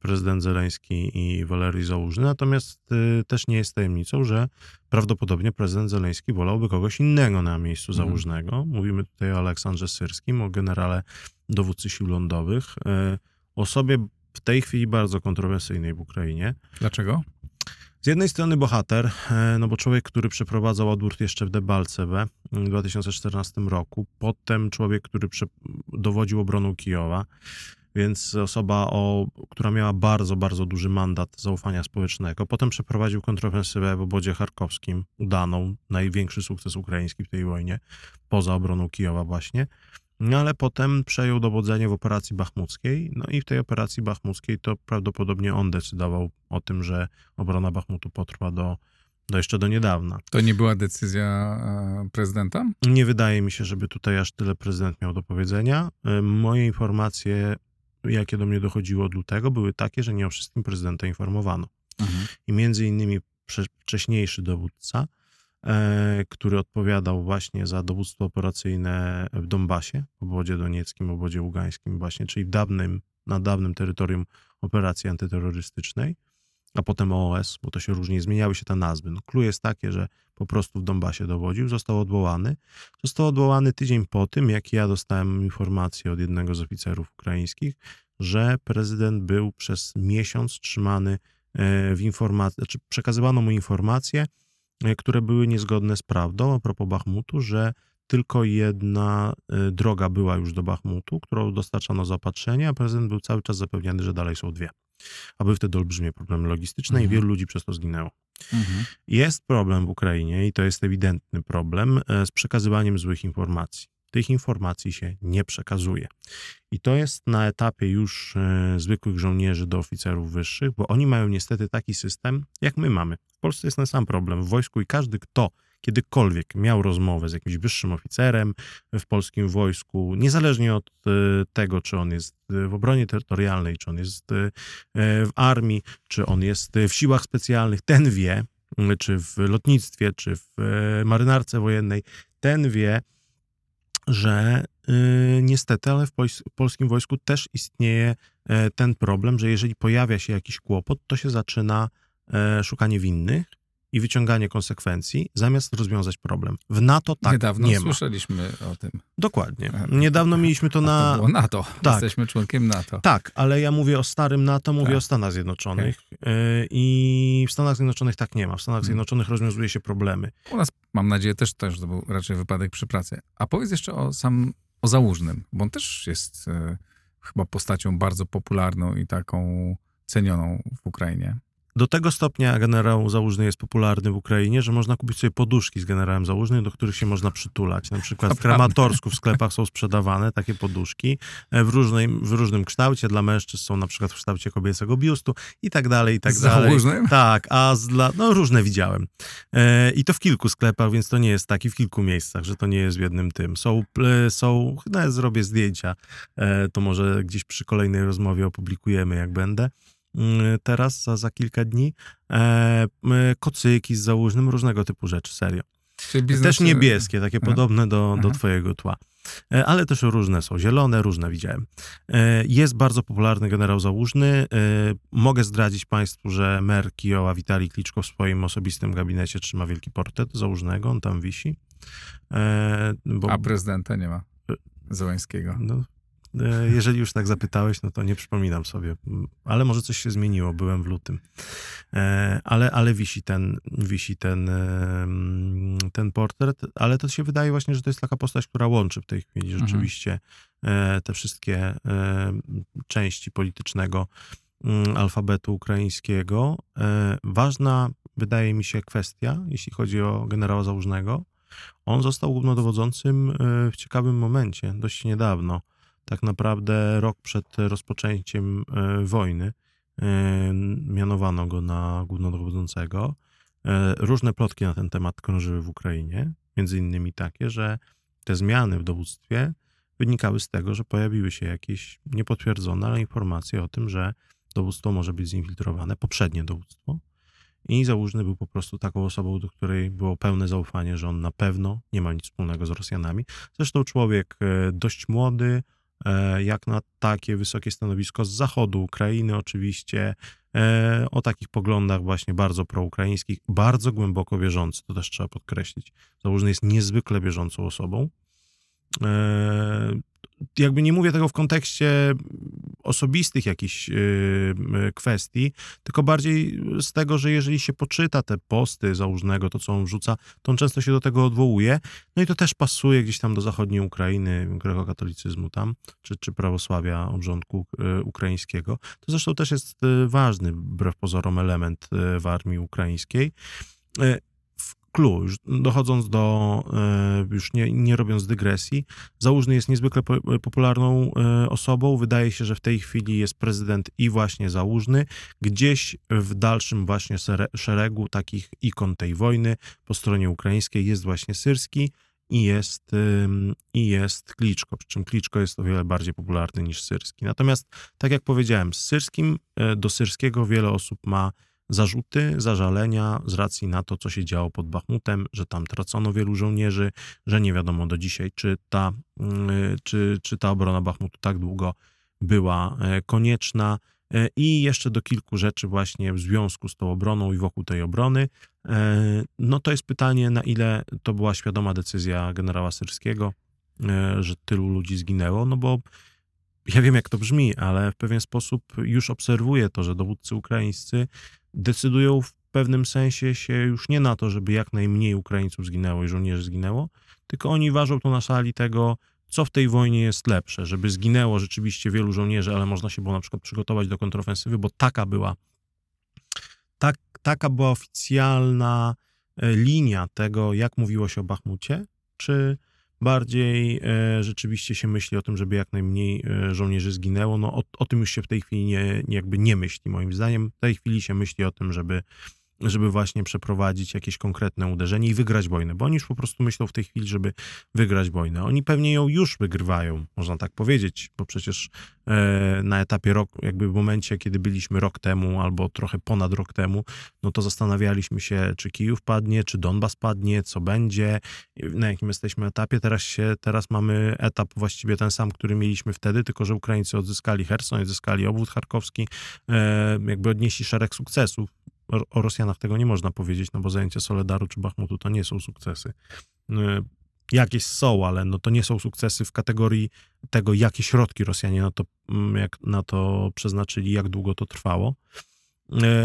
prezydent Zeleński i Walery Załużny, natomiast też nie jest tajemnicą, że prawdopodobnie prezydent Zeleński wolałby kogoś innego na miejscu Załużnego. Mówimy tutaj o Aleksandrze Syrskim, o generale dowódcy sił lądowych, osobie w tej chwili bardzo kontrowersyjnej w Ukrainie. Dlaczego? Z jednej strony bohater, no bo człowiek, który przeprowadzał odwrót jeszcze w Debalceve w 2014 roku, potem człowiek, który dowodził obroną Kijowa, więc osoba, która miała bardzo, bardzo duży mandat zaufania społecznego. Potem przeprowadził kontrofensywę w obozie charkowskim, udaną, największy sukces ukraiński w tej wojnie, poza obroną Kijowa właśnie. No ale potem przejął dowodzenie w operacji bachmuckiej. No i w tej operacji bachmuckiej to prawdopodobnie on decydował o tym, że obrona Bachmutu potrwa do jeszcze do niedawna. To nie była decyzja prezydenta? Nie wydaje mi się, żeby tutaj aż tyle prezydent miał do powiedzenia. Moje informacje, jakie do mnie dochodziły od lutego, były takie, że nie o wszystkim prezydenta informowano. I między innymi wcześniejszy dowódca, który odpowiadał właśnie za dowództwo operacyjne w Donbasie, w obwodzie donieckim, w obwodzie ługańskim właśnie, czyli na dawnym terytorium operacji antyterrorystycznej, a potem OOS, bo to się różnie, zmieniały się te nazwy. No, clue jest takie, że po prostu w Donbasie dowodził, został odwołany. Został odwołany tydzień po tym, jak ja dostałem informację od jednego z oficerów ukraińskich, że prezydent był przez miesiąc trzymany w informacji, znaczy przekazywano mu informacje, które były niezgodne z prawdą a propos Bachmutu, że tylko jedna droga była już do Bachmutu, którą dostarczano zaopatrzenie, a prezydent był cały czas zapewniany, że dalej są dwie. A były wtedy olbrzymie problemy logistyczne i wielu ludzi przez to zginęło. Jest problem w Ukrainie i to jest ewidentny problem z przekazywaniem złych informacji. Tych informacji się nie przekazuje. I to jest na etapie już zwykłych żołnierzy do oficerów wyższych, bo oni mają niestety taki system, jak my mamy. W Polsce jest ten sam problem w wojsku i każdy, kto kiedykolwiek miał rozmowę z jakimś wyższym oficerem w polskim wojsku, niezależnie od tego, czy on jest w obronie terytorialnej, czy on jest w armii, czy on jest w siłach specjalnych, ten wie, czy w lotnictwie, czy w marynarce wojennej, ten wie, że niestety, ale w polskim wojsku też istnieje ten problem, że jeżeli pojawia się jakiś kłopot, to się zaczyna szukanie winnych i wyciąganie konsekwencji, zamiast rozwiązać problem. W NATO tak nie ma. Niedawno słyszeliśmy o tym. Dokładnie. Niedawno mieliśmy to na... To było NATO. Tak. Jesteśmy członkiem NATO. Tak, ale ja mówię o starym NATO, mówię o Stanach Zjednoczonych. I w Stanach Zjednoczonych tak nie ma. W Stanach Zjednoczonych rozwiązuje się problemy. U nas, mam nadzieję, też to był raczej wypadek przy pracy. A powiedz jeszcze o Załużnym, bo on też jest chyba postacią bardzo popularną i taką cenioną w Ukrainie. Do tego stopnia generał Załużny jest popularny w Ukrainie, że można kupić sobie poduszki z generałem Załużnym, do których się można przytulać. Na przykład w Kramatorsku w sklepach są sprzedawane takie poduszki w różnym kształcie. Dla mężczyzn są na przykład w kształcie kobiecego biustu i tak dalej, i tak dalej. Załużnym? Tak, no różne widziałem. I to w kilku sklepach, więc to nie jest tak, i w kilku miejscach, że to nie jest w jednym tym. Są no, zrobię zdjęcia, to może gdzieś przy kolejnej rozmowie opublikujemy, jak będę. Teraz, za kilka dni, kocyki z Załużnym, różnego typu rzeczy, serio. Też niebieskie, takie podobne do twojego tła. Ale też różne są, zielone, różne widziałem. Jest bardzo popularny generał Załużny. Mogę zdradzić państwu, że mer Kijowa Witali Kliczko w swoim osobistym gabinecie trzyma wielki portret Załużnego, on tam wisi. A prezydenta nie ma Zeleńskiego. No. Jeżeli już tak zapytałeś, no to nie przypominam sobie, ale może coś się zmieniło, byłem w lutym, ale wisi ten portret, ale to się wydaje właśnie, że to jest taka postać, która łączy w tej chwili rzeczywiście te wszystkie części politycznego alfabetu ukraińskiego. Ważna wydaje mi się kwestia, jeśli chodzi o generała Załużnego, on został głównodowodzącym w ciekawym momencie, dość niedawno. Tak naprawdę rok przed rozpoczęciem wojny mianowano go na głównodowodzącego. Różne plotki na ten temat krążyły w Ukrainie, między innymi takie, że te zmiany w dowództwie wynikały z tego, że pojawiły się jakieś niepotwierdzone, ale informacje o tym, że dowództwo może być zinfiltrowane, poprzednie dowództwo. I Załużny był po prostu taką osobą, do której było pełne zaufanie, że on na pewno nie ma nic wspólnego z Rosjanami. Zresztą człowiek dość młody, jak na takie wysokie stanowisko z zachodu Ukrainy oczywiście, o takich poglądach właśnie bardzo proukraińskich, bardzo głęboko wierzący, to też trzeba podkreślić. Załużny jest niezwykle wierzącą osobą. Jakby nie mówię tego w kontekście osobistych jakichś kwestii, tylko bardziej z tego, że jeżeli się poczyta te posty Załużnego, to co on wrzuca, to on często się do tego odwołuje. No i to też pasuje gdzieś tam do zachodniej Ukrainy, grekokatolicyzmu tam, czy prawosławia obrządku ukraińskiego. To zresztą też jest ważny, wbrew pozorom, element w armii ukraińskiej. Już dochodząc do, już nie robiąc dygresji, Załużny jest niezwykle popularną osobą. Wydaje się, że w tej chwili jest prezydent i właśnie Załużny. Gdzieś w dalszym właśnie szeregu takich ikon tej wojny po stronie ukraińskiej jest właśnie Syrski i jest Kliczko, przy czym Kliczko jest o wiele bardziej popularny niż Syrski. Natomiast, tak jak powiedziałem, z Syrskim, do Syrskiego wiele osób ma zarzuty, zażalenia z racji na to, co się działo pod Bachmutem, że tam tracono wielu żołnierzy, że nie wiadomo do dzisiaj, czy ta obrona Bachmutu tak długo była konieczna i jeszcze do kilku rzeczy właśnie w związku z tą obroną i wokół tej obrony. No to jest pytanie, na ile to była świadoma decyzja generała Syrskiego, że tylu ludzi zginęło, no bo ja wiem, jak to brzmi, ale w pewien sposób już obserwuję to, że dowódcy ukraińscy decydują w pewnym sensie się już nie na to, żeby jak najmniej Ukraińców zginęło i żołnierzy zginęło, tylko oni ważą to na szali tego, co w tej wojnie jest lepsze, żeby zginęło rzeczywiście wielu żołnierzy, ale można się było na przykład przygotować do kontrofensywy, bo taka była oficjalna linia tego, jak mówiło się o Bachmucie, czy bardziej rzeczywiście się myśli o tym, żeby jak najmniej żołnierzy zginęło. No o tym już się w tej chwili nie myśli, moim zdaniem. W tej chwili się myśli o tym, żeby żeby właśnie przeprowadzić jakieś konkretne uderzenie i wygrać wojnę, bo oni już po prostu myślą w tej chwili, żeby wygrać wojnę. Oni pewnie ją już wygrywają, można tak powiedzieć, bo przecież na etapie roku, jakby w momencie, kiedy byliśmy rok temu albo trochę ponad rok temu, no to zastanawialiśmy się, czy Kijów padnie, czy Donbas padnie, co będzie, na jakim jesteśmy etapie. Teraz mamy etap właściwie ten sam, który mieliśmy wtedy, tylko że Ukraińcy odzyskali Cherson, odzyskali obwód charkowski, jakby odnieśli szereg sukcesów. O Rosjanach tego nie można powiedzieć, no bo zajęcie Soledaru czy Bachmutu to nie są sukcesy. Jakieś są, ale no to nie są sukcesy w kategorii tego, jakie środki Rosjanie na to przeznaczyli, jak długo to trwało.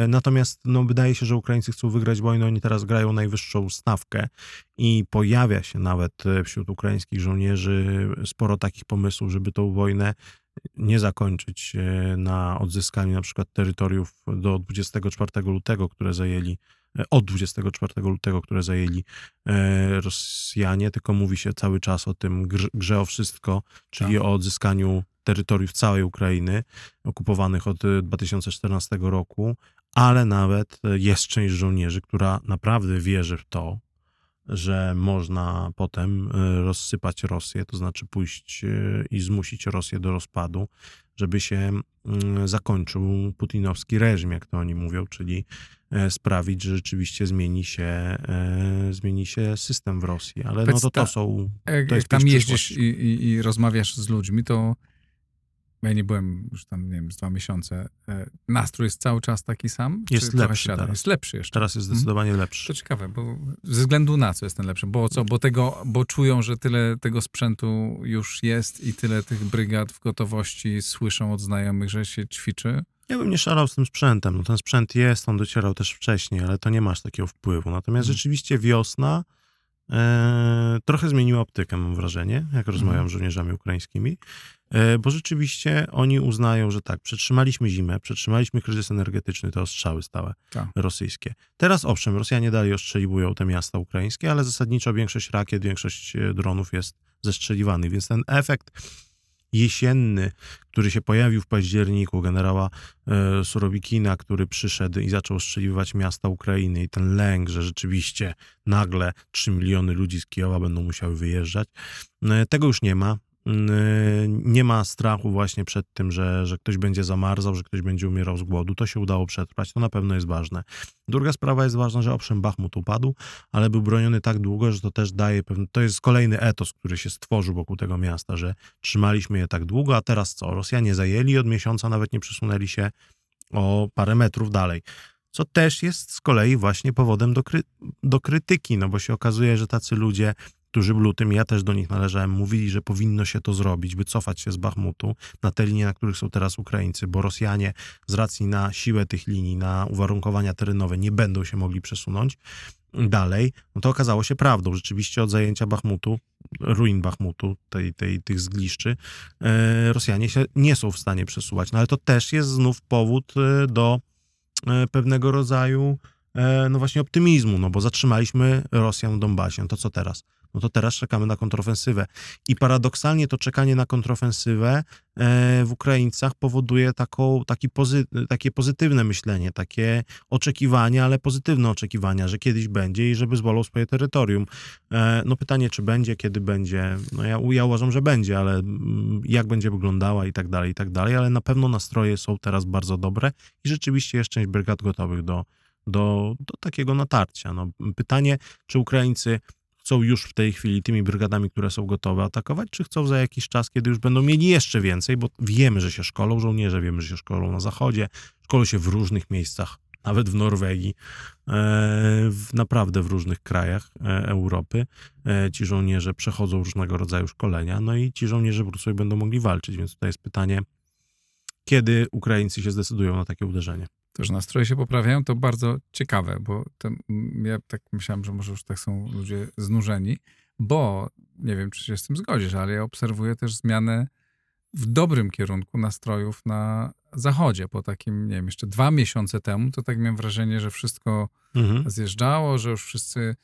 Natomiast no, wydaje się, że Ukraińcy chcą wygrać wojnę, oni teraz grają najwyższą stawkę i pojawia się nawet wśród ukraińskich żołnierzy sporo takich pomysłów, żeby tą wojnę nie zakończyć na odzyskaniu na przykład terytoriów do 24 lutego, które zajęli, od 24 lutego, które zajęli Rosjanie, tylko mówi się cały czas o tym grze o wszystko, czyli o odzyskaniu terytoriów całej Ukrainy, okupowanych od 2014 roku, ale nawet jest część żołnierzy, która naprawdę wierzy w to, że można potem rozsypać Rosję, to znaczy pójść i zmusić Rosję do rozpadu, żeby się zakończył putinowski reżim, jak to oni mówią, czyli sprawić, że rzeczywiście zmieni się system w Rosji. Ale no to jak tam jeździsz i rozmawiasz z ludźmi, to ja nie byłem już tam, nie wiem, z 2 miesiące. Nastrój jest cały czas taki sam? Jest lepszy teraz. Jest lepszy jeszcze. Teraz jest zdecydowanie lepszy. To ciekawe, bo ze względu na co jest ten lepszy? Bo czują, że tyle tego sprzętu już jest i tyle tych brygad w gotowości, słyszą od znajomych, że się ćwiczy. Ja bym nie szalał z tym sprzętem. No, ten sprzęt jest, on docierał też wcześniej, ale to nie masz takiego wpływu. Natomiast rzeczywiście wiosna trochę zmieniła optykę, mam wrażenie, jak rozmawiam z żołnierzami ukraińskimi. Bo rzeczywiście oni uznają, że tak, przetrzymaliśmy zimę, przetrzymaliśmy kryzys energetyczny, te ostrzały stałe rosyjskie. Teraz owszem, Rosjanie dalej ostrzeliwują te miasta ukraińskie, ale zasadniczo większość rakiet, większość dronów jest zestrzeliwanych, więc ten efekt jesienny, który się pojawił w październiku, generała Surowikina, który przyszedł i zaczął ostrzeliwać miasta Ukrainy i ten lęk, że rzeczywiście nagle 3 miliony ludzi z Kijowa będą musiały wyjeżdżać, tego już nie ma. Nie ma strachu właśnie przed tym, że ktoś będzie zamarzał, że ktoś będzie umierał z głodu. To się udało przetrwać, to na pewno jest ważne. Druga sprawa jest ważna, że owszem, Bachmut upadł, ale był broniony tak długo, że to też daje pewne... To jest kolejny etos, który się stworzył wokół tego miasta, że trzymaliśmy je tak długo, a teraz co? Rosjanie zajęli od miesiąca, nawet nie przesunęli się o parę metrów dalej. Co też jest z kolei właśnie powodem do krytyki, no bo się okazuje, że tacy ludzie, którzy w lutym, ja też do nich należałem, mówili, że powinno się to zrobić, wycofać się z Bachmutu na te linie, na których są teraz Ukraińcy, bo Rosjanie z racji na siłę tych linii, na uwarunkowania terenowe nie będą się mogli przesunąć dalej. No to okazało się prawdą. Rzeczywiście od zajęcia Bachmutu, ruin Bachmutu, tych zgliszczy, Rosjanie się nie są w stanie przesuwać. No ale to też jest znów powód do pewnego rodzaju no właśnie optymizmu, no bo zatrzymaliśmy Rosjan w Donbasie. No to co teraz? No to teraz czekamy na kontrofensywę. I paradoksalnie to czekanie na kontrofensywę w Ukraińcach powoduje takie pozytywne myślenie, takie oczekiwania, ale pozytywne oczekiwania, że kiedyś będzie i żeby zwolą swoje terytorium. No pytanie, czy będzie, kiedy będzie. No ja uważam, że będzie, ale jak będzie wyglądała i tak dalej, ale na pewno nastroje są teraz bardzo dobre i rzeczywiście jest część brygad gotowych do takiego natarcia. No, pytanie, czy Ukraińcy chcą już w tej chwili tymi brygadami, które są gotowe atakować, czy chcą za jakiś czas, kiedy już będą mieli jeszcze więcej, bo wiemy, że się szkolą żołnierze, wiemy, że się szkolą na zachodzie, szkolą się w różnych miejscach, nawet w Norwegii, naprawdę w różnych krajach Europy. Ci żołnierze przechodzą różnego rodzaju szkolenia, no i ci żołnierze wrócą i będą mogli walczyć, więc tutaj jest pytanie, kiedy Ukraińcy się zdecydują na takie uderzenie. To, że nastroje się poprawiają, to bardzo ciekawe, bo ja tak myślałem, że może już tak są ludzie znużeni, bo nie wiem, czy się z tym zgodzisz, ale ja obserwuję też zmianę w dobrym kierunku nastrojów na Zachodzie. Po takim, nie wiem, jeszcze 2 miesiące temu, to tak miałem wrażenie, że wszystko zjeżdżało, że już wszyscy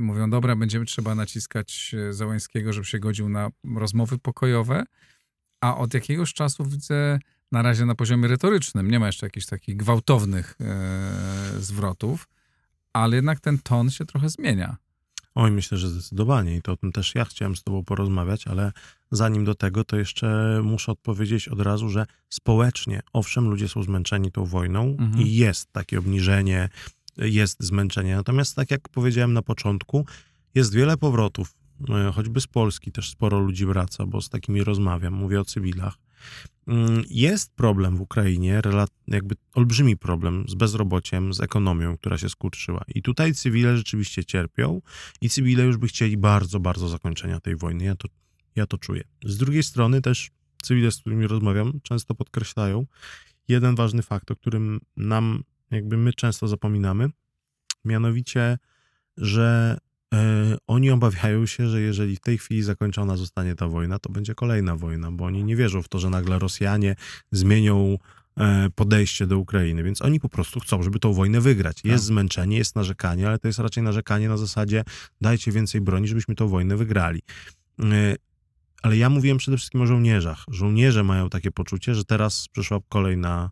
mówią, dobra, trzeba naciskać Zeleńskiego, żeby się godził na rozmowy pokojowe, a od jakiegoś czasu widzę... Na razie na poziomie retorycznym nie ma jeszcze jakichś takich gwałtownych zwrotów, ale jednak ten ton się trochę zmienia. Oj, myślę, że zdecydowanie i to o tym też ja chciałem z tobą porozmawiać, ale zanim do tego, to jeszcze muszę odpowiedzieć od razu, że społecznie, owszem, ludzie są zmęczeni tą wojną i jest takie obniżenie, jest zmęczenie. Natomiast tak jak powiedziałem na początku, jest wiele powrotów, choćby z Polski też sporo ludzi wraca, bo z takimi rozmawiam, mówię o cywilach. Jest problem w Ukrainie, jakby olbrzymi problem z bezrobociem, z ekonomią, która się skurczyła. I tutaj cywile rzeczywiście cierpią i cywile już by chcieli bardzo, bardzo zakończenia tej wojny. Ja to czuję. Z drugiej strony też cywile, z którymi rozmawiam, często podkreślają jeden ważny fakt, o którym my często zapominamy, mianowicie, że oni obawiają się, że jeżeli w tej chwili zakończona zostanie ta wojna, to będzie kolejna wojna, bo oni nie wierzą w to, że nagle Rosjanie zmienią podejście do Ukrainy, więc oni po prostu chcą, żeby tą wojnę wygrać. Jest zmęczenie, jest narzekanie, ale to jest raczej narzekanie na zasadzie dajcie więcej broni, żebyśmy tą wojnę wygrali. Ale ja mówiłem przede wszystkim o żołnierzach. Żołnierze mają takie poczucie, że teraz przyszła kolejna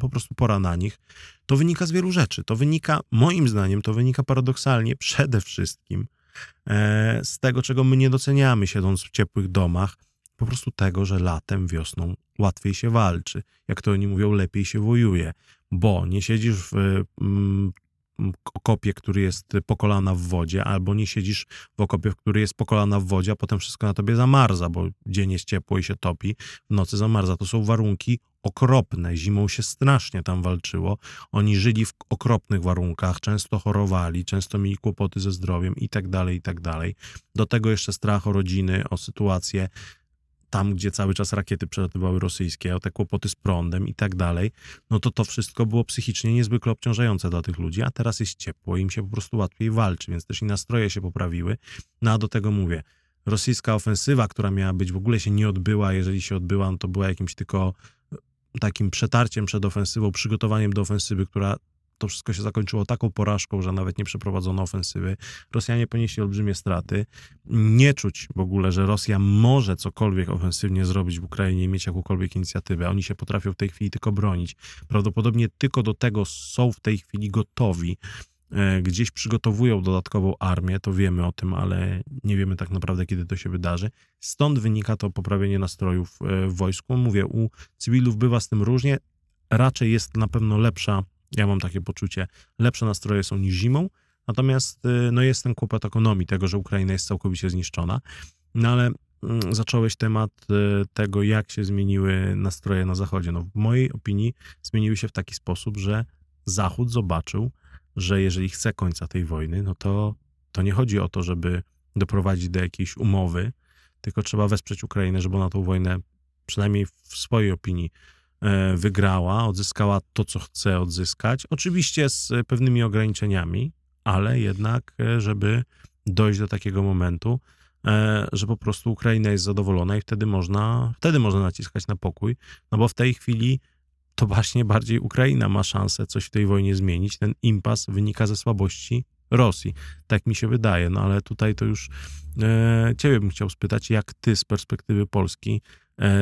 po prostu pora na nich. To wynika z wielu rzeczy. To wynika, moim zdaniem, paradoksalnie przede wszystkim z tego, czego my nie doceniamy siedząc w ciepłych domach. Po prostu tego, że latem, wiosną łatwiej się walczy. Jak to oni mówią, lepiej się wojuje. Bo nie siedzisz w okopie, który jest po kolana w wodzie, albo nie siedzisz w okopie, który jest po kolana w wodzie, a potem wszystko na tobie zamarza, bo dzień jest ciepło i się topi, w nocy zamarza. To są warunki okropne. Zimą się strasznie tam walczyło. Oni żyli w okropnych warunkach, często chorowali, często mieli kłopoty ze zdrowiem i tak dalej, i tak dalej. Do tego jeszcze strach o rodziny, o sytuację tam, gdzie cały czas rakiety przelatywały rosyjskie, o te kłopoty z prądem i tak dalej, to wszystko było psychicznie niezwykle obciążające dla tych ludzi, a teraz jest ciepło i im się po prostu łatwiej walczy, więc też i nastroje się poprawiły. A do tego mówię, rosyjska ofensywa, która miała być, w ogóle się nie odbyła, jeżeli się odbyła, to była jakimś tylko takim przetarciem przed ofensywą, przygotowaniem do ofensywy, która to wszystko się zakończyło taką porażką, że nawet nie przeprowadzono ofensywy. Rosjanie ponieśli olbrzymie straty. Nie czuć w ogóle, że Rosja może cokolwiek ofensywnie zrobić w Ukrainie i mieć jakąkolwiek inicjatywę. Oni się potrafią w tej chwili tylko bronić. Prawdopodobnie tylko do tego są w tej chwili gotowi. Gdzieś przygotowują dodatkową armię, to wiemy o tym, ale nie wiemy tak naprawdę, kiedy to się wydarzy. Stąd wynika to poprawienie nastrojów w wojsku. Mówię, u cywilów bywa z tym różnie. Raczej jest na pewno lepsza, ja mam takie poczucie, lepsze nastroje są niż zimą, natomiast jest ten kłopot ekonomii, tego, że Ukraina jest całkowicie zniszczona, ale zacząłeś temat tego, jak się zmieniły nastroje na Zachodzie. W mojej opinii zmieniły się w taki sposób, że Zachód zobaczył, że jeżeli chce końca tej wojny, to nie chodzi o to, żeby doprowadzić do jakiejś umowy, tylko trzeba wesprzeć Ukrainę, żeby ona tą wojnę, przynajmniej w swojej opinii, wygrała, odzyskała to, co chce odzyskać. Oczywiście z pewnymi ograniczeniami, ale jednak, żeby dojść do takiego momentu, że po prostu Ukraina jest zadowolona i wtedy można naciskać na pokój, bo w tej chwili to właśnie bardziej Ukraina ma szansę coś w tej wojnie zmienić. Ten impas wynika ze słabości Rosji. Tak mi się wydaje, ale tutaj to już ciebie bym chciał spytać, jak ty z perspektywy Polski,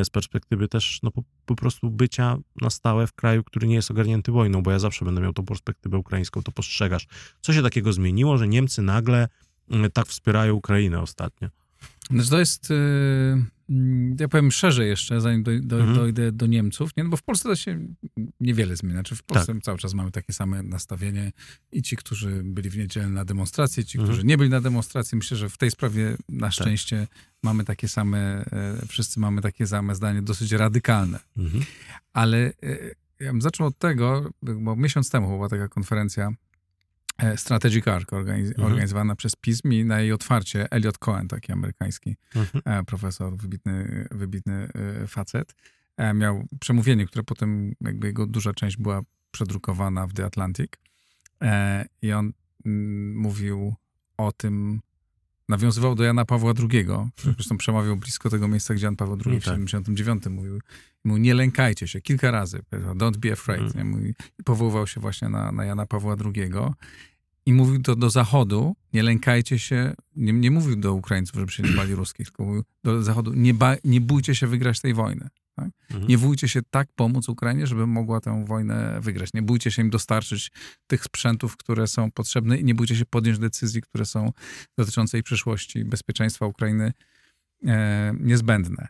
z perspektywy też po prostu bycia na stałe w kraju, który nie jest ogarnięty wojną, bo ja zawsze będę miał tą perspektywę ukraińską, to postrzegasz. Co się takiego zmieniło, że Niemcy nagle tak wspierają Ukrainę ostatnio? Znaczy to jest, ja powiem szerzej jeszcze, zanim dojdę do Niemców, bo w Polsce to się niewiele zmienia. Znaczy w Polsce cały czas mamy takie same nastawienie i ci, którzy byli w niedzielę na demonstracji, ci, którzy nie byli na demonstracji. Myślę, że w tej sprawie na szczęście mamy takie same, wszyscy mamy takie same zdanie, dosyć radykalne. Ale ja bym zaczął od tego, bo miesiąc temu była taka konferencja Strategic Arc organizowana przez PISM i na jej otwarcie Eliot Cohen, taki amerykański profesor, wybitny facet, miał przemówienie, które potem jego duża część była przedrukowana w The Atlantic i on mówił o tym, nawiązywał do Jana Pawła II, zresztą przemawiał blisko tego miejsca, gdzie Jan Paweł II w 1979 mówił, nie lękajcie się, kilka razy, don't be afraid, i powoływał się właśnie na Jana Pawła II i mówił to do Zachodu, nie lękajcie się, nie mówił do Ukraińców, żeby się nie bali ruskich, tylko mówił do Zachodu, nie bójcie się wygrać tej wojny. Tak? Mhm. Nie bójcie się tak pomóc Ukrainie, żeby mogła tę wojnę wygrać. Nie bójcie się im dostarczyć tych sprzętów, które są potrzebne i nie bójcie się podjąć decyzji, które są dotyczące jej przyszłości, bezpieczeństwa Ukrainy niezbędne.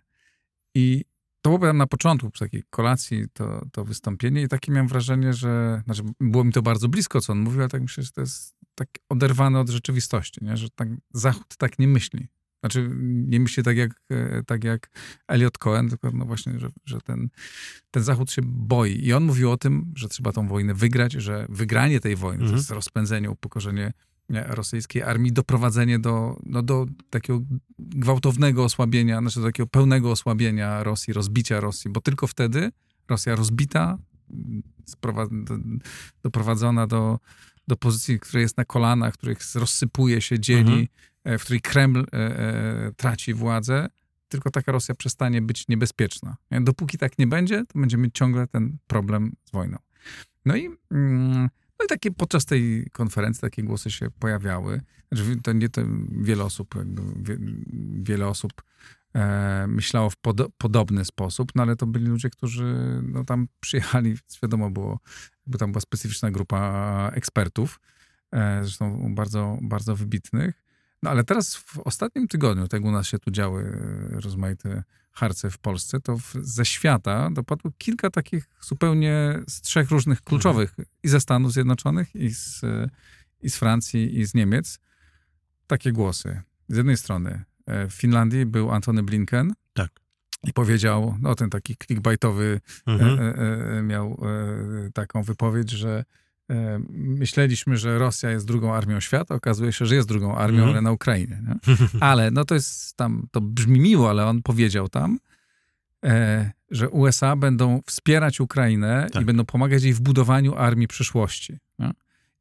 I to było na początku takiej kolacji to wystąpienie i takie miałem wrażenie, że znaczy było mi to bardzo blisko, co on mówił, ale tak myślę, że to jest tak oderwane od rzeczywistości, nie? Że tak, Zachód tak nie myśli. Znaczy nie myśli tak jak Eliot Cohen, tylko no właśnie, że ten Zachód się boi. I on mówił o tym, że trzeba tą wojnę wygrać, że wygranie tej wojny to jest rozpędzenie, upokorzenie rosyjskiej armii, doprowadzenie do takiego gwałtownego osłabienia, znaczy do takiego pełnego osłabienia Rosji, rozbicia Rosji, bo tylko wtedy Rosja rozbita, doprowadzona do pozycji, która jest na kolanach, których rozsypuje się, dzieli, w której Kreml traci władzę, tylko taka Rosja przestanie być niebezpieczna. Dopóki tak nie będzie, to będziemy ciągle ten problem z wojną. No i takie podczas tej konferencji takie głosy się pojawiały. Znaczy, to wiele osób myślało w podobny sposób, no ale to byli ludzie, którzy no, tam przyjechali, wiadomo było, bo tam była specyficzna grupa ekspertów, zresztą bardzo, bardzo wybitnych. No ale teraz w ostatnim tygodniu, tak jak u nas się tu działy rozmaite harce w Polsce, to ze świata dopadło kilka takich zupełnie z trzech różnych kluczowych i ze Stanów Zjednoczonych, i z Francji, i z Niemiec. Takie głosy. Z jednej strony w Finlandii był Antony Blinken. Tak. I powiedział, no ten taki clickbaitowy miał taką wypowiedź, że myśleliśmy, że Rosja jest drugą armią świata, okazuje się, że jest drugą armią, ale na Ukrainie. Nie? Ale no to jest tam, to brzmi miło, ale on powiedział tam, że USA będą wspierać Ukrainę i będą pomagać jej w budowaniu armii przyszłości. Nie?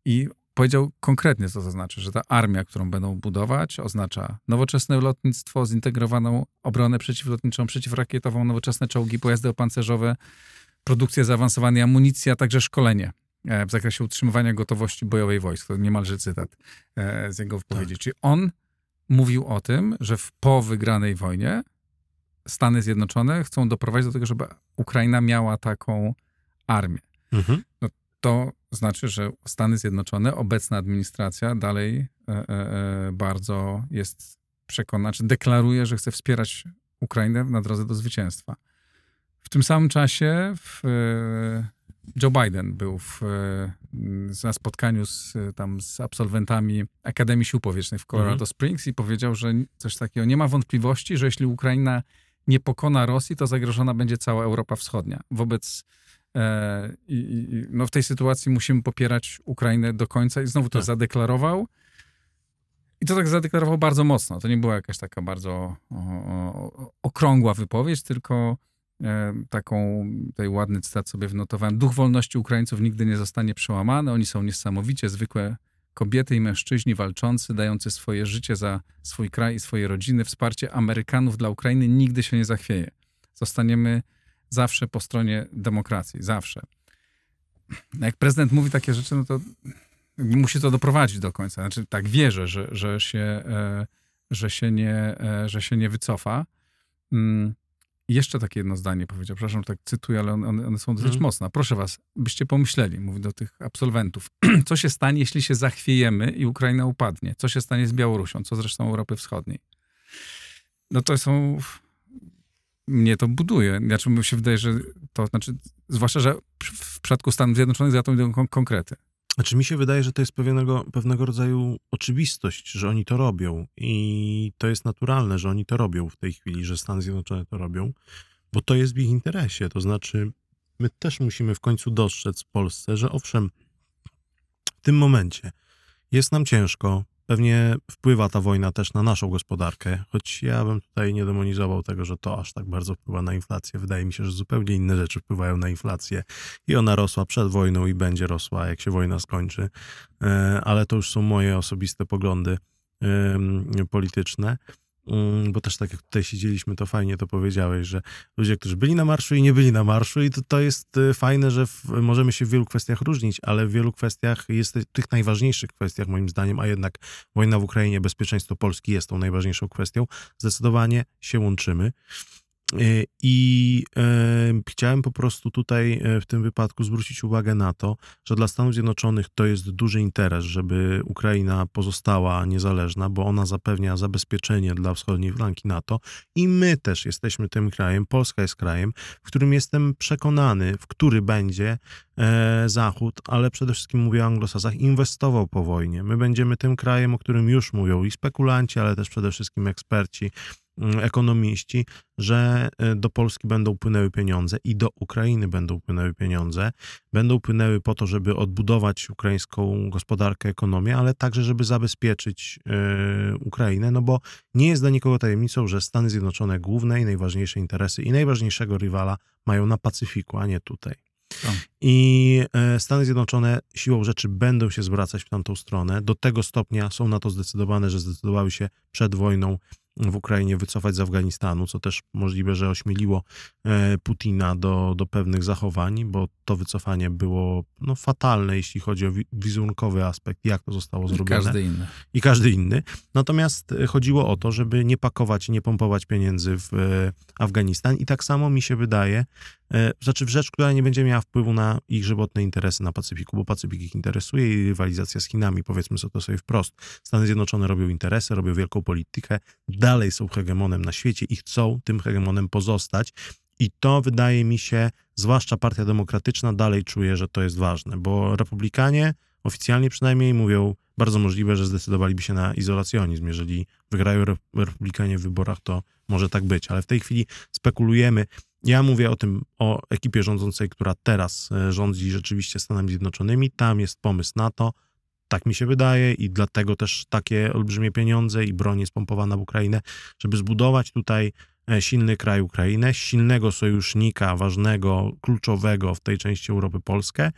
I powiedział konkretnie, co to znaczy, że ta armia, którą będą budować, oznacza nowoczesne lotnictwo, zintegrowaną obronę przeciwlotniczą, przeciwrakietową, nowoczesne czołgi, pojazdy opancerzowe, produkcję zaawansowanej amunicji, a także szkolenie w zakresie utrzymywania gotowości bojowej wojsk. To niemalże cytat z jego wypowiedzi. Tak. Czyli on mówił o tym, że po wygranej wojnie Stany Zjednoczone chcą doprowadzić do tego, żeby Ukraina miała taką armię. Mhm. No, to znaczy, że Stany Zjednoczone, obecna administracja dalej bardzo jest przekonana, czy deklaruje, że chce wspierać Ukrainę na drodze do zwycięstwa. W tym samym czasie Joe Biden był na spotkaniu z absolwentami Akademii Sił Powietrznych w Colorado Springs i powiedział, że coś takiego, nie ma wątpliwości, że jeśli Ukraina nie pokona Rosji, to zagrożona będzie cała Europa Wschodnia. Wobec no w tej sytuacji musimy popierać Ukrainę do końca i znowu to zadeklarował. I to tak zadeklarował bardzo mocno. To nie była jakaś taka bardzo okrągła wypowiedź, tylko tutaj ładny cytat sobie wnotowałem. Duch wolności Ukraińców nigdy nie zostanie przełamany. Oni są niesamowicie zwykłe kobiety i mężczyźni walczący, dający swoje życie za swój kraj i swoje rodziny. Wsparcie Amerykanów dla Ukrainy nigdy się nie zachwieje. Zostaniemy zawsze po stronie demokracji. Zawsze. Jak prezydent mówi takie rzeczy, no to musi to doprowadzić do końca. Znaczy tak wierzę, że się nie wycofa. I jeszcze takie jedno zdanie powiedział, przepraszam, tak cytuję, ale one są dosyć mocne. Proszę was, byście pomyśleli, mówi do tych absolwentów, co się stanie, jeśli się zachwiejemy i Ukraina upadnie? Co się stanie z Białorusią? Co zresztą Europy Wschodniej? No to są... Mnie to buduje. Znaczy mi się wydaje, że to znaczy, zwłaszcza, że w przypadku Stanów Zjednoczonych za to idą konkrety. Znaczy mi się wydaje, że to jest pewnego rodzaju oczywistość, że oni to robią i to jest naturalne, że oni to robią w tej chwili, że Stany Zjednoczone to robią, bo to jest w ich interesie. To znaczy my też musimy w końcu dostrzec w Polsce, że owszem, w tym momencie jest nam ciężko, pewnie wpływa ta wojna też na naszą gospodarkę, choć ja bym tutaj nie demonizował tego, że to aż tak bardzo wpływa na inflację. Wydaje mi się, że zupełnie inne rzeczy wpływają na inflację i ona rosła przed wojną i będzie rosła, jak się wojna skończy, ale to już są moje osobiste poglądy polityczne, bo też tak jak tutaj siedzieliśmy, to fajnie to powiedziałeś, że ludzie, którzy byli na marszu i nie byli na marszu i to jest fajne, że możemy się w wielu kwestiach różnić, ale w wielu kwestiach, jest tych najważniejszych kwestiach moim zdaniem, a jednak wojna w Ukrainie, bezpieczeństwo Polski jest tą najważniejszą kwestią, zdecydowanie się łączymy I chciałem po prostu tutaj w tym wypadku zwrócić uwagę na to, że dla Stanów Zjednoczonych to jest duży interes, żeby Ukraina pozostała niezależna, bo ona zapewnia zabezpieczenie dla wschodniej flanki NATO i my też jesteśmy tym krajem, Polska jest krajem, w którym jestem przekonany, w który będzie Zachód, ale przede wszystkim mówię o anglosasach, inwestował po wojnie. My będziemy tym krajem, o którym już mówią i spekulanci, ale też przede wszystkim eksperci, ekonomiści, że do Polski będą płynęły pieniądze i do Ukrainy będą płynęły pieniądze. Będą płynęły po to, żeby odbudować ukraińską gospodarkę, ekonomię, ale także, żeby zabezpieczyć Ukrainę, no bo nie jest dla nikogo tajemnicą, że Stany Zjednoczone główne i najważniejsze interesy i najważniejszego rywala mają na Pacyfiku, a nie tutaj. I Stany Zjednoczone siłą rzeczy będą się zwracać w tamtą stronę. Do tego stopnia są na to zdecydowane, że zdecydowały się przed wojną w Ukrainie wycofać z Afganistanu, co też możliwe, że ośmieliło Putina do pewnych zachowań, bo to wycofanie było fatalne, jeśli chodzi o wizerunkowy aspekt, jak to zostało zrobione. I każdy inny. Natomiast chodziło o to, żeby nie pakować i nie pompować pieniędzy w Afganistan i tak samo mi się wydaje, w rzecz, która nie będzie miała wpływu na ich żywotne interesy na Pacyfiku, bo Pacyfik ich interesuje i rywalizacja z Chinami, powiedzmy sobie wprost. Stany Zjednoczone robią interesy, robią wielką politykę, dalej są hegemonem na świecie i chcą tym hegemonem pozostać i to wydaje mi się, zwłaszcza Partia Demokratyczna dalej czuje, że to jest ważne, bo Republikanie oficjalnie przynajmniej mówią, bardzo możliwe, że zdecydowaliby się na izolacjonizm. Jeżeli wygrają Republikanie w wyborach, to może tak być, ale w tej chwili spekulujemy. Ja mówię o ekipie rządzącej, która teraz rządzi rzeczywiście Stanami Zjednoczonymi. Tam jest pomysł NATO, tak mi się wydaje i dlatego też takie olbrzymie pieniądze i broń jest pompowana w Ukrainę, żeby zbudować tutaj silny kraj Ukrainę, silnego sojusznika, ważnego, kluczowego w tej części Europy Polskę.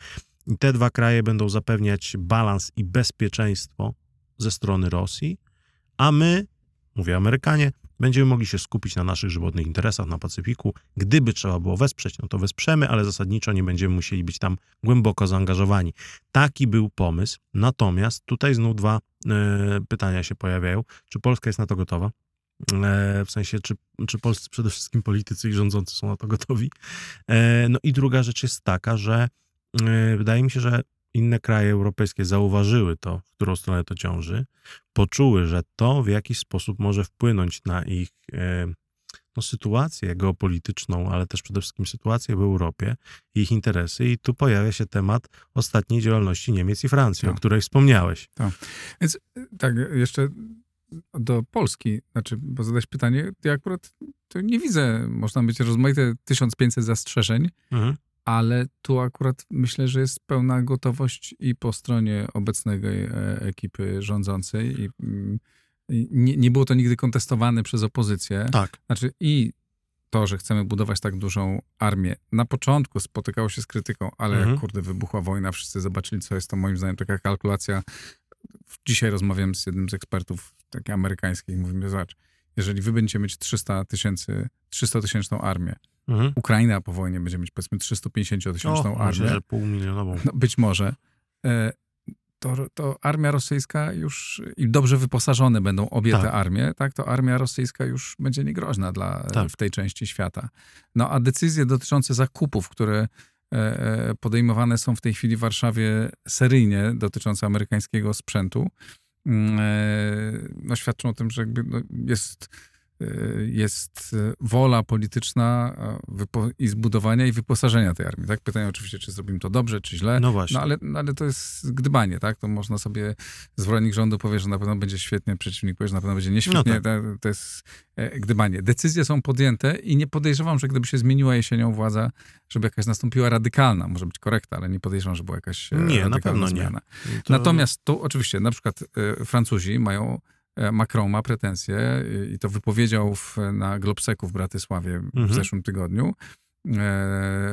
I te dwa kraje będą zapewniać balans i bezpieczeństwo ze strony Rosji, a my, mówię Amerykanie, będziemy mogli się skupić na naszych żywotnych interesach na Pacyfiku. Gdyby trzeba było wesprzeć, no to wesprzemy, ale zasadniczo nie będziemy musieli być tam głęboko zaangażowani. Taki był pomysł. Natomiast tutaj znów dwa pytania się pojawiają. Czy Polska jest na to gotowa? W sensie, czy polscy przede wszystkim politycy i rządzący są na to gotowi? I druga rzecz jest taka, że wydaje mi się, że inne kraje europejskie zauważyły to, w którą stronę to ciąży, poczuły, że to w jakiś sposób może wpłynąć na ich sytuację geopolityczną, ale też przede wszystkim sytuację w Europie, ich interesy i tu pojawia się temat ostatniej działalności Niemiec i Francji, o której wspomniałeś. Tak. Więc tak, jeszcze do Polski, bo zadać pytanie, ja akurat tu nie widzę, można być rozmaite 1500 zastrzeżeń, ale tu akurat myślę, że jest pełna gotowość i po stronie obecnej ekipy rządzącej. I nie było to nigdy kontestowane przez opozycję. Tak. I to, że chcemy budować tak dużą armię. Na początku spotykało się z krytyką, ale jak wybuchła wojna, wszyscy zobaczyli, co jest to moim zdaniem taka kalkulacja. Dzisiaj rozmawiam z jednym z ekspertów takich amerykańskich i mówimy, zobacz, jeżeli wy będziecie mieć 300-tysięczną armię, Ukraina po wojnie będzie mieć powiedzmy 350-tysięczną armię. Myślę, że półmilionową. Być może. To armia rosyjska już i dobrze wyposażone będą obie te armie, to armia rosyjska już będzie niegroźna w tej części świata. A decyzje dotyczące zakupów, które podejmowane są w tej chwili w Warszawie seryjnie dotyczące amerykańskiego sprzętu, świadczą o tym, że jest wola polityczna i zbudowania i wyposażenia tej armii. Tak? Pytanie oczywiście, czy zrobimy to dobrze, czy źle. No właśnie. Ale to jest gdybanie, tak? To można sobie, zwolennik rządu powie, że na pewno będzie świetnie, przeciwnik powie, że na pewno będzie nieświetnie. No tak. To jest gdybanie. Decyzje są podjęte i nie podejrzewam, że gdyby się zmieniła jesienią władza, żeby jakaś nastąpiła radykalna, może być korekta, ale nie podejrzewam, że była jakaś radykalna na pewno zmiana. Nie. To... Natomiast tu oczywiście na przykład Francuzi mają Macron ma pretensje i to wypowiedział na Globseku w Bratysławie w zeszłym tygodniu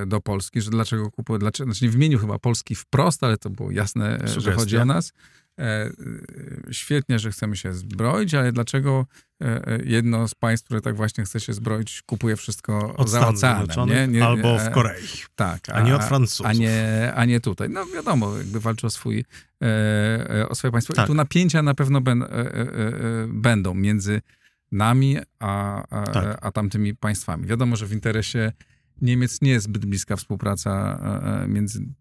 do Polski, że dlaczego kupuje, nie wymienił chyba Polski wprost, ale to było jasne, że chodzi o nas. Świetnie, że chcemy się zbroić, ale dlaczego jedno z państw, które tak właśnie chce się zbroić, kupuje wszystko za oceanem? Albo w Korei. Tak. A nie od Francuzów. A nie tutaj. Wiadomo, jakby walczy o swoje państwo. Tak. I tu napięcia na pewno będą między nami, a tamtymi państwami. Wiadomo, że w interesie Niemiec nie jest zbyt bliska współpraca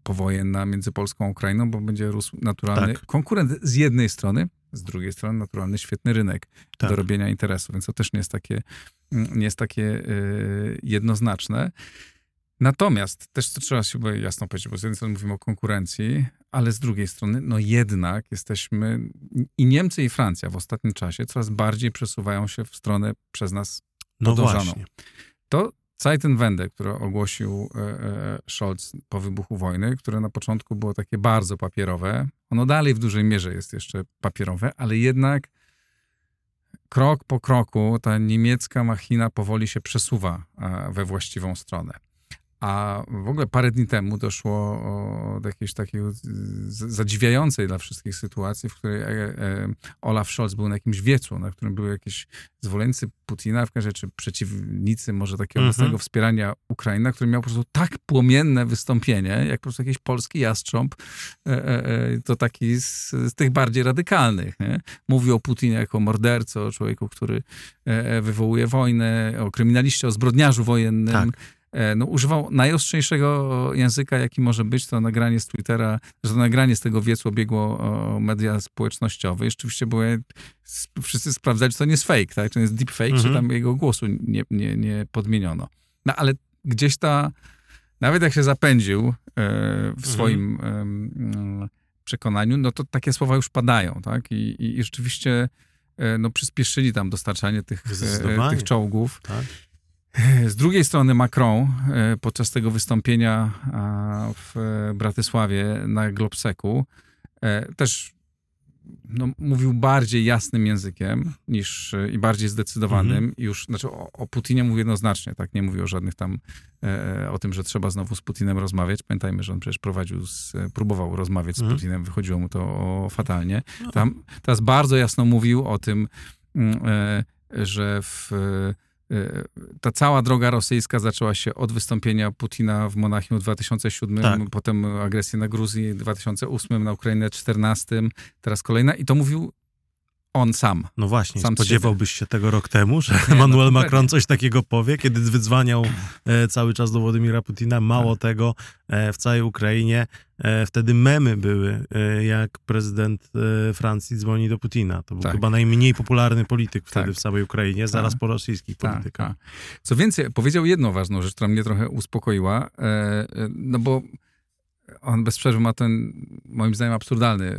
powojenna między Polską a Ukrainą, bo będzie rósł naturalny konkurent z jednej strony, z drugiej strony naturalny, świetny rynek do robienia interesu, więc to też nie jest takie jednoznaczne. Natomiast też to trzeba sobie jasno powiedzieć, bo z jednej strony mówimy o konkurencji, ale z drugiej strony jednak jesteśmy i Niemcy i Francja w ostatnim czasie coraz bardziej przesuwają się w stronę przez nas podążaną. Właśnie. To Zeitenwende, które ogłosił Scholz po wybuchu wojny, które na początku było takie bardzo papierowe, ono dalej w dużej mierze jest jeszcze papierowe, ale jednak krok po kroku ta niemiecka machina powoli się przesuwa we właściwą stronę. A w ogóle parę dni temu doszło do jakiejś takiej zadziwiającej dla wszystkich sytuacji, w której Olaf Scholz był na jakimś wiecu, na którym były jakieś zwolennicy Putina, w każdym razie, czy przeciwnicy może takiego własnego wspierania Ukrainy, który miał po prostu tak płomienne wystąpienie, jak po prostu jakiś polski jastrząb, to taki z tych bardziej radykalnych. Nie? Mówił o Putinie jako mordercy, o człowieku, który wywołuje wojnę, o kryminaliście, o zbrodniarzu wojennym. Tak. Używał najostrzejszego języka, jaki może być. To nagranie z Twittera, że to nagranie z tego wiecu obiegło media społecznościowe. I rzeczywiście wszyscy sprawdzali, czy to nie jest fake, tak? Czy to jest deepfake, czy tam jego głosu nie podmieniono. No ale gdzieś nawet jak się zapędził w swoim przekonaniu, no to takie słowa już padają, tak? I rzeczywiście przyspieszyli tam dostarczanie tych czołgów. Tak. Z drugiej strony Macron podczas tego wystąpienia w Bratysławie na Globseku też mówił bardziej jasnym językiem i bardziej zdecydowanym. O Putinie mówił jednoznacznie, tak? Nie mówił o żadnych tam, o tym, że trzeba znowu z Putinem rozmawiać. Pamiętajmy, że on przecież próbował rozmawiać z Putinem, wychodziło mu to fatalnie. Teraz bardzo jasno mówił o tym, że ta cała droga rosyjska zaczęła się od wystąpienia Putina w Monachium w 2007, potem agresję na Gruzję w 2008, na Ukrainę w 2014, teraz kolejna. I to mówił on sam. No właśnie, spodziewałbyś się tego rok temu, że Emmanuel Macron coś takiego powie, kiedy wydzwaniał cały czas do Władimira Putina. Mało tego, w całej Ukrainie wtedy memy były, jak prezydent Francji dzwoni do Putina. To był chyba najmniej popularny polityk wtedy w całej Ukrainie, zaraz po rosyjskich politykach. Co więcej, powiedział jedną ważną rzecz, która mnie trochę uspokoiła, no bo on bez przerwy ma ten, moim zdaniem, absurdalny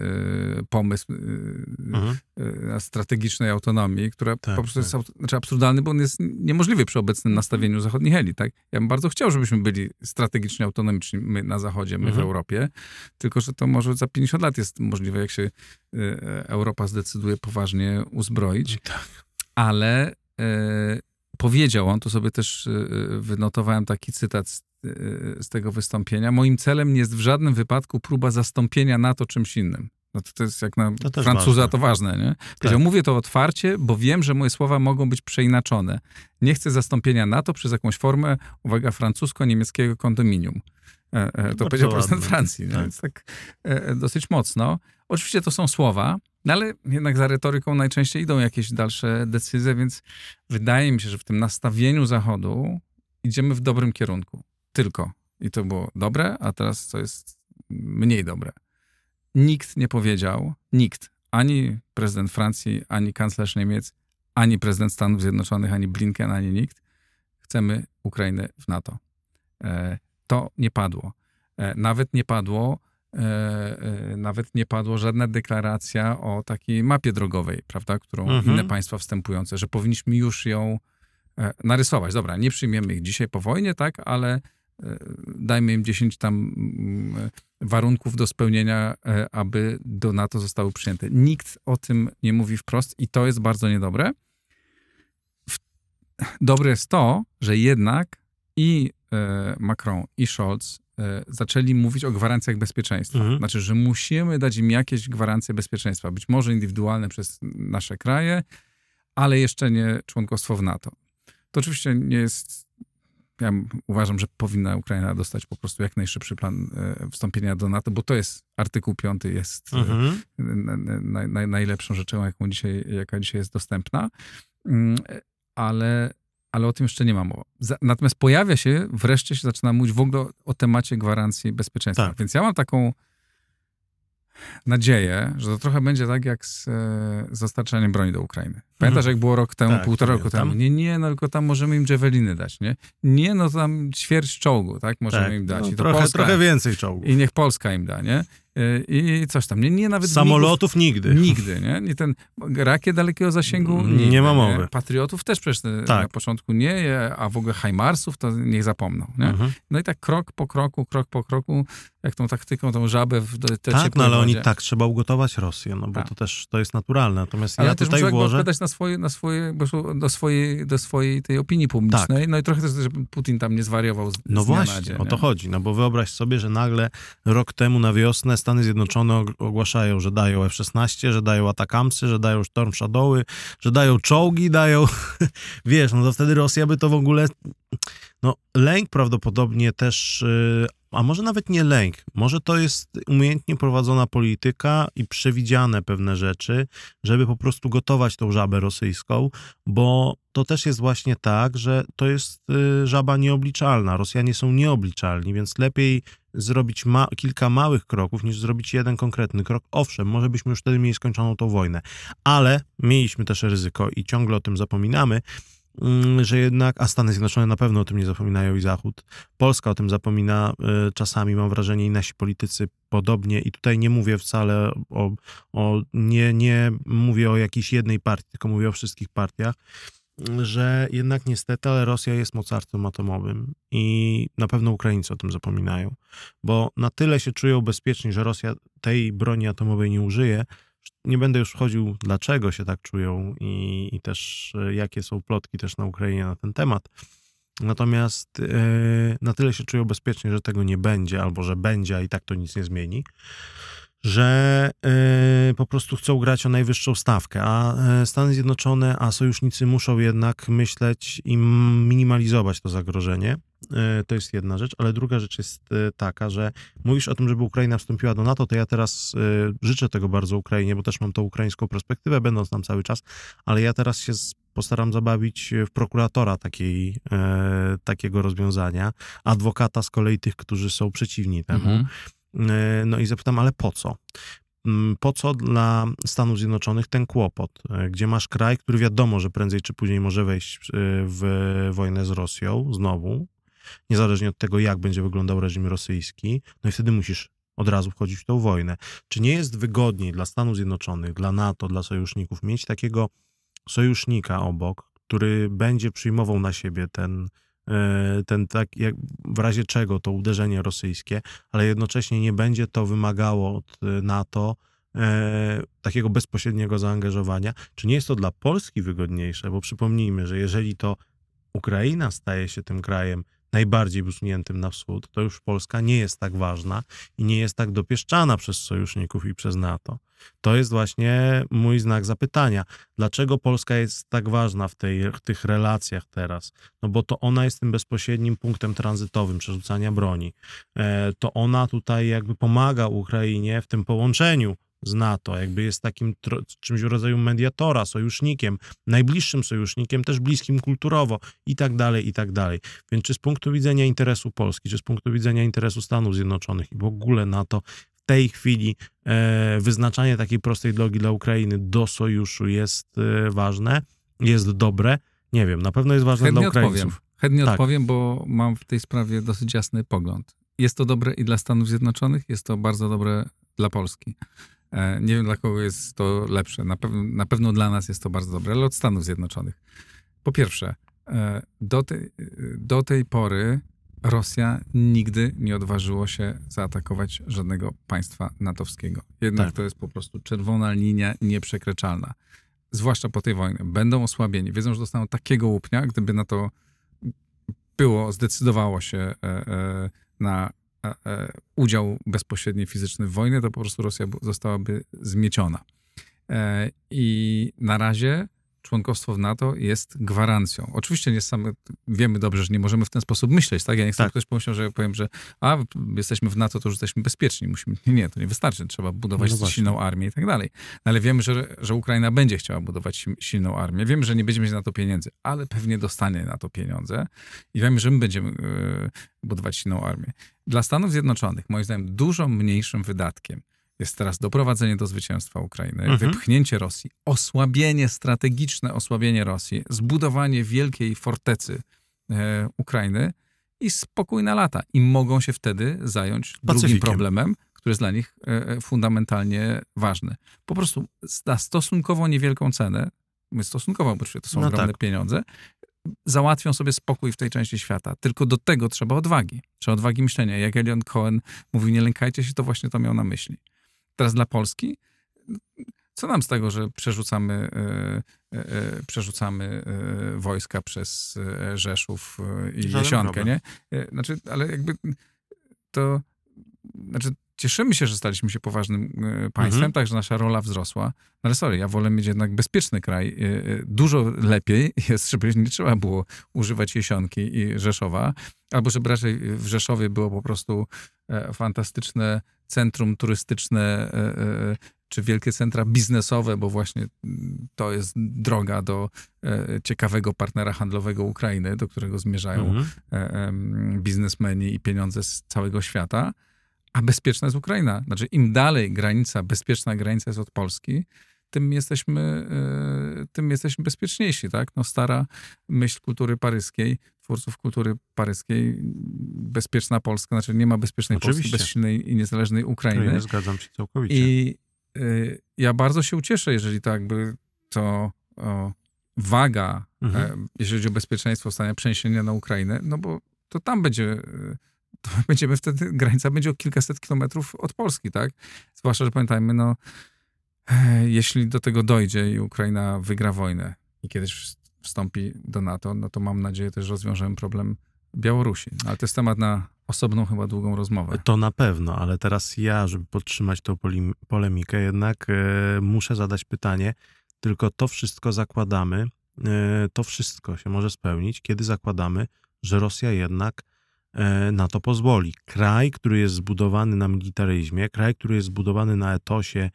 pomysł strategicznej autonomii, która po prostu jest absurdalny, bo on jest niemożliwy przy obecnym nastawieniu zachodnich elit. Tak? Ja bym bardzo chciał, żebyśmy byli strategicznie autonomiczni, my na Zachodzie, my w Europie, tylko że to może za 50 lat jest możliwe, jak się Europa zdecyduje poważnie uzbroić. Ale powiedział on, tu sobie też wynotowałem taki cytat z tego wystąpienia: moim celem nie jest w żadnym wypadku próba zastąpienia NATO czymś innym. No to jest jak na Francuza ważne. To ważne, nie? Tak. Mówię to otwarcie, bo wiem, że moje słowa mogą być przeinaczone. Nie chcę zastąpienia NATO przez jakąś formę, uwaga, francusko-niemieckiego kondominium. To powiedział prezydent Francji, więc dosyć mocno. Oczywiście to są słowa, no ale jednak za retoryką najczęściej idą jakieś dalsze decyzje, więc wydaje mi się, że w tym nastawieniu Zachodu idziemy w dobrym kierunku. Tylko. I to było dobre, a teraz to jest mniej dobre. Nikt nie powiedział, ani prezydent Francji, ani kanclerz Niemiec, ani prezydent Stanów Zjednoczonych, ani Blinken, ani nikt. Chcemy Ukrainy w NATO. To nie padło. Nawet nie padła żadna deklaracja o takiej mapie drogowej, prawda, którą inne państwa wstępujące, że powinniśmy już ją narysować. Dobra, nie przyjmiemy ich dzisiaj po wojnie, ale dajmy im 10 tam warunków do spełnienia, aby do NATO zostały przyjęte. Nikt o tym nie mówi wprost i to jest bardzo niedobre. Dobre jest to, że jednak i Macron, i Scholz zaczęli mówić o gwarancjach bezpieczeństwa. Znaczy, że musimy dać im jakieś gwarancje bezpieczeństwa. Być może indywidualne przez nasze kraje, ale jeszcze nie członkostwo w NATO. To oczywiście nie jest... Ja uważam, że powinna Ukraina dostać po prostu jak najszybszy plan wstąpienia do NATO, bo to jest artykuł 5, jest najlepszą rzeczą, jaka dzisiaj jest dostępna. ale o tym jeszcze nie ma mowy. Natomiast pojawia się, wreszcie się zaczyna mówić w ogóle o temacie gwarancji bezpieczeństwa. Tak. Więc ja mam taką nadzieję, że to trochę będzie tak jak z dostarczaniem broni do Ukrainy. Pamiętasz, jak było rok temu, tak, półtora roku temu? Nie, tylko tam możemy im Javeliny dać, nie? Tam ćwierć czołgu, tak? Możemy im dać. No, trochę więcej czołgów. I niech Polska im da, nie? I coś tam. Nawet samolotów nigdy. Nie? I ten rakiet dalekiego zasięgu nie ma mowy. Nie? Patriotów też przecież na początku nie, a w ogóle Himarsów to niech zapomną. Nie? No i tak krok po kroku, jak tą taktyką, tą żabę w te tak, no ale oni tak, trzeba ugotować Rosję, no bo to też to jest naturalne. Natomiast ale ja też muszę odpowiadać do swojej tej opinii publicznej. Tak. No i trochę też, żeby Putin tam nie zwariował z No właśnie, dzień, o to chodzi. No bo wyobraź sobie, że nagle rok temu na wiosnę Stany Zjednoczone ogłaszają, że dają F-16, że dają Atakamsy, że dają Storm Shadowy, że dają czołgi, wiesz, no to wtedy Rosja by to w ogóle... No lęk prawdopodobnie też... A może nawet nie lęk, może to jest umiejętnie prowadzona polityka i przewidziane pewne rzeczy, żeby po prostu gotować tą żabę rosyjską, bo to też jest właśnie tak, że to jest żaba nieobliczalna. Rosjanie są nieobliczalni, więc lepiej zrobić kilka małych kroków, niż zrobić jeden konkretny krok. Owszem, może byśmy już wtedy mieli skończoną tą wojnę, ale mieliśmy też ryzyko i ciągle o tym zapominamy, że jednak, a Stany Zjednoczone na pewno o tym nie zapominają i Zachód. Polska o tym zapomina czasami, mam wrażenie, i nasi politycy podobnie. I tutaj nie mówię wcale nie mówię o jakiejś jednej partii, tylko mówię o wszystkich partiach, że jednak niestety, ale Rosja jest mocarstwem atomowym i na pewno Ukraińcy o tym zapominają, bo na tyle się czują bezpieczni, że Rosja tej broni atomowej nie użyje. Nie będę już wchodził, dlaczego się tak czują i też jakie są plotki też na Ukrainie na ten temat. Natomiast na tyle się czują bezpiecznie, że tego nie będzie, albo że będzie, a i tak to nic nie zmieni, że po prostu chcą grać o najwyższą stawkę, a Stany Zjednoczone, a sojusznicy muszą jednak myśleć i minimalizować to zagrożenie. To jest jedna rzecz, ale druga rzecz jest taka, że mówisz o tym, żeby Ukraina wstąpiła do NATO, to ja teraz życzę tego bardzo Ukrainie, bo też mam tą ukraińską perspektywę, będąc tam cały czas, ale ja teraz się postaram zabawić w prokuratora takiego rozwiązania, adwokata z kolei tych, którzy są przeciwni temu. No i zapytam, ale po co? Po co dla Stanów Zjednoczonych ten kłopot, gdzie masz kraj, który wiadomo, że prędzej czy później może wejść w wojnę z Rosją znowu, niezależnie od tego, jak będzie wyglądał reżim rosyjski, no i wtedy musisz od razu wchodzić w tą wojnę. Czy nie jest wygodniej dla Stanów Zjednoczonych, dla NATO, dla sojuszników mieć takiego sojusznika obok, który będzie przyjmował na siebie ten tak, jak w razie czego to uderzenie rosyjskie, ale jednocześnie nie będzie to wymagało od NATO takiego bezpośredniego zaangażowania. Czy nie jest to dla Polski wygodniejsze? Bo przypomnijmy, że jeżeli to Ukraina staje się tym krajem najbardziej usuniętym na wschód, to już Polska nie jest tak ważna i nie jest tak dopieszczana przez sojuszników i przez NATO. To jest właśnie mój znak zapytania. Dlaczego Polska jest tak ważna w tych relacjach teraz? No bo to ona jest tym bezpośrednim punktem tranzytowym przerzucania broni. To ona tutaj jakby pomaga Ukrainie w tym połączeniu z NATO, jakby jest takim czymś w rodzaju mediatora, sojusznikiem, najbliższym sojusznikiem, też bliskim kulturowo i tak dalej, i tak dalej. Więc czy z punktu widzenia interesu Polski, czy z punktu widzenia interesu Stanów Zjednoczonych i w ogóle NATO w tej chwili wyznaczanie takiej prostej drogi dla Ukrainy do sojuszu jest ważne, jest dobre? Nie wiem, na pewno jest ważne dla Ukraińców. Chętnie odpowiem, bo mam w tej sprawie dosyć jasny pogląd. Jest to dobre i dla Stanów Zjednoczonych, jest to bardzo dobre dla Polski. Nie wiem, dla kogo jest to lepsze. Na pewno dla nas jest to bardzo dobre, ale od Stanów Zjednoczonych. Po pierwsze, do tej pory Rosja nigdy nie odważyło się zaatakować żadnego państwa natowskiego. Jednak to jest po prostu czerwona linia nieprzekraczalna. Zwłaszcza po tej wojnie. Będą osłabieni. Wiedzą, że dostaną takiego łupnia, gdyby na to było, zdecydowało się na udział bezpośredni fizyczny w wojnie, to po prostu Rosja zostałaby zmieciona. I na razie członkostwo w NATO jest gwarancją. Oczywiście nie same, wiemy dobrze, że nie możemy w ten sposób myśleć, tak? Ja nie chcę, żeby ktoś pomyślał, że powiem, że jesteśmy w NATO, to już jesteśmy bezpieczni. Musimy, nie, to nie wystarczy. Trzeba budować silną armię i tak dalej. No ale wiemy, że Ukraina będzie chciała budować silną armię. Wiemy, że nie będziemy mieć na to pieniędzy, ale pewnie dostanie na to pieniądze i wiemy, że my będziemy budować silną armię. Dla Stanów Zjednoczonych, moim zdaniem, dużo mniejszym wydatkiem jest teraz doprowadzenie do zwycięstwa Ukrainy, wypchnięcie Rosji, osłabienie, strategiczne osłabienie Rosji, zbudowanie wielkiej fortecy Ukrainy i spokój na lata. I mogą się wtedy zająć drugim problemem, który jest dla nich fundamentalnie ważny. Po prostu za stosunkowo niewielką cenę, stosunkowo, bo to są ogromne pieniądze, załatwią sobie spokój w tej części świata. Tylko do tego trzeba odwagi. Trzeba odwagi myślenia. Jak Eliot Cohen mówił, nie lękajcie się, to właśnie to miał na myśli. Teraz dla Polski, co nam z tego, że przerzucamy wojska przez Rzeszów i Jesionkę, nie? Znaczy, ale jakby to... Znaczy, cieszymy się, że staliśmy się poważnym państwem, tak, że nasza rola wzrosła. Ale sorry, ja wolę mieć jednak bezpieczny kraj. Dużo lepiej jest, żeby nie trzeba było używać Jesionki i Rzeszowa, albo żeby raczej w Rzeszowie było po prostu fantastyczne centrum turystyczne czy wielkie centra biznesowe, bo właśnie to jest droga do ciekawego partnera handlowego Ukrainy, do którego zmierzają biznesmeni i pieniądze z całego świata. A bezpieczna jest Ukraina. Znaczy im dalej granica, bezpieczna granica jest od Polski, tym jesteśmy bezpieczniejsi. Tak? No, stara myśl kultury paryskiej, twórców kultury paryskiej, bezpieczna Polska, znaczy nie ma bezpiecznej Polski bez silnej i niezależnej Ukrainy. Ja zgadzam się całkowicie. I ja bardzo się ucieszę, jeżeli tak jakby to waga, jeżeli chodzi o bezpieczeństwo, stanie przeniesienia na Ukrainę, no bo to tam będzie... to będziemy wtedy, granica będzie o kilkaset kilometrów od Polski, tak? Zwłaszcza, że pamiętajmy, no, jeśli do tego dojdzie i Ukraina wygra wojnę i kiedyś wstąpi do NATO, no to mam nadzieję też rozwiążemy problem Białorusi. Ale to jest temat na osobną chyba długą rozmowę. To na pewno, ale teraz ja, żeby podtrzymać tą polemikę, jednak muszę zadać pytanie, tylko to wszystko zakładamy, to wszystko się może spełnić, kiedy zakładamy, że Rosja jednak na to pozwoli. Kraj, który jest zbudowany na militaryzmie, kraj, który jest zbudowany na etosie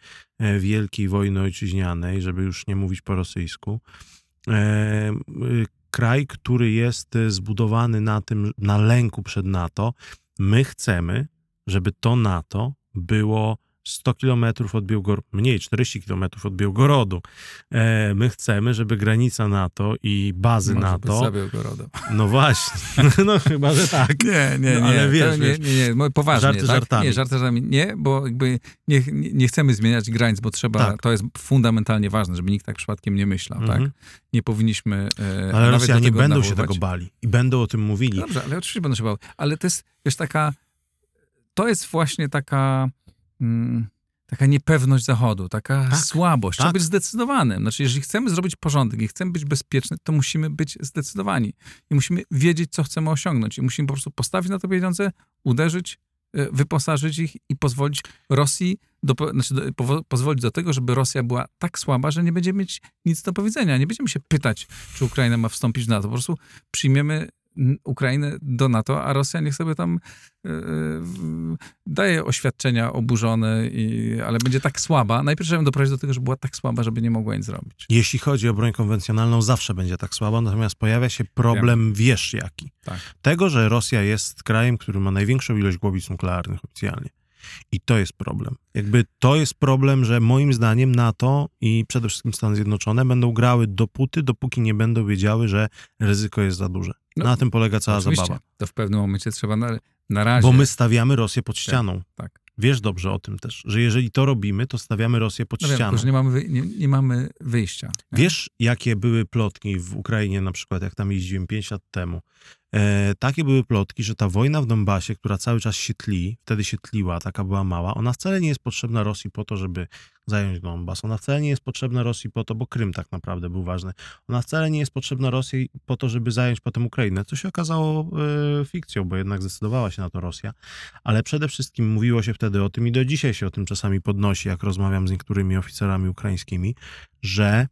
wielkiej wojny ojczyźnianej, żeby już nie mówić po rosyjsku, kraj, który jest zbudowany na tym, na lęku przed NATO. My chcemy, żeby to NATO było 100 kilometrów od Białgorodu, mniej, 40 kilometrów od Białgorodu. My chcemy, żeby granica NATO i bazy NATO... Może być za Białgorodem. No właśnie, no chyba, że tak. Nie, ale wiesz. Nie, poważnie. Żarty tak? Żartami. Nie, żarty żartami. Nie, bo jakby nie chcemy zmieniać granic, bo trzeba, tak. To jest fundamentalnie ważne, żeby nikt tak przypadkiem nie myślał, tak? Nie powinniśmy... ale Rosjanie nie będą się tego bali i będą o tym mówili. Dobrze, ale oczywiście będą się bali. Ale to jest, wiesz, taka niepewność Zachodu, słabość. Trzeba być zdecydowanym. Znaczy, jeżeli chcemy zrobić porządek i chcemy być bezpieczni, to musimy być zdecydowani. I musimy wiedzieć, co chcemy osiągnąć. I musimy po prostu postawić na to pieniądze, uderzyć, wyposażyć ich i pozwolić Rosji, pozwolić do tego, żeby Rosja była tak słaba, że nie będzie mieć nic do powiedzenia. Nie będziemy się pytać, czy Ukraina ma wstąpić w NATO. Po prostu przyjmiemy Ukrainę do NATO, a Rosja niech sobie tam daje oświadczenia oburzone, ale będzie tak słaba. Najpierw trzeba doprowadzić do tego, żeby była tak słaba, żeby nie mogła nic zrobić. Jeśli chodzi o broń konwencjonalną, zawsze będzie tak słaba, natomiast pojawia się problem, wiesz jaki. Tak. Tego, że Rosja jest krajem, który ma największą ilość głowic nuklearnych oficjalnie. I to jest problem. Jakby to jest problem, że moim zdaniem NATO i przede wszystkim Stany Zjednoczone będą grały dopóki nie będą wiedziały, że ryzyko jest za duże. Na tym polega cała zabawa. To w pewnym momencie trzeba na razie... Bo my stawiamy Rosję pod ścianą. Tak. Wiesz dobrze o tym też, że jeżeli to robimy, to stawiamy Rosję pod ścianą. Tylko, że nie mamy wyjścia. Nie? Wiesz, jakie były plotki w Ukrainie na przykład, jak tam jeździłem 5 lat temu. Takie były plotki, że ta wojna w Donbasie, która cały czas się tli, wtedy się tliła, taka była mała, ona wcale nie jest potrzebna Rosji po to, żeby zająć Donbas. Ona wcale nie jest potrzebna Rosji po to, bo Krym tak naprawdę był ważny. Ona wcale nie jest potrzebna Rosji po to, żeby zająć potem Ukrainę, co się okazało fikcją, bo jednak zdecydowała się na to Rosja. Ale przede wszystkim mówiło się wtedy o tym i do dzisiaj się o tym czasami podnosi, jak rozmawiam z niektórymi oficerami ukraińskimi, że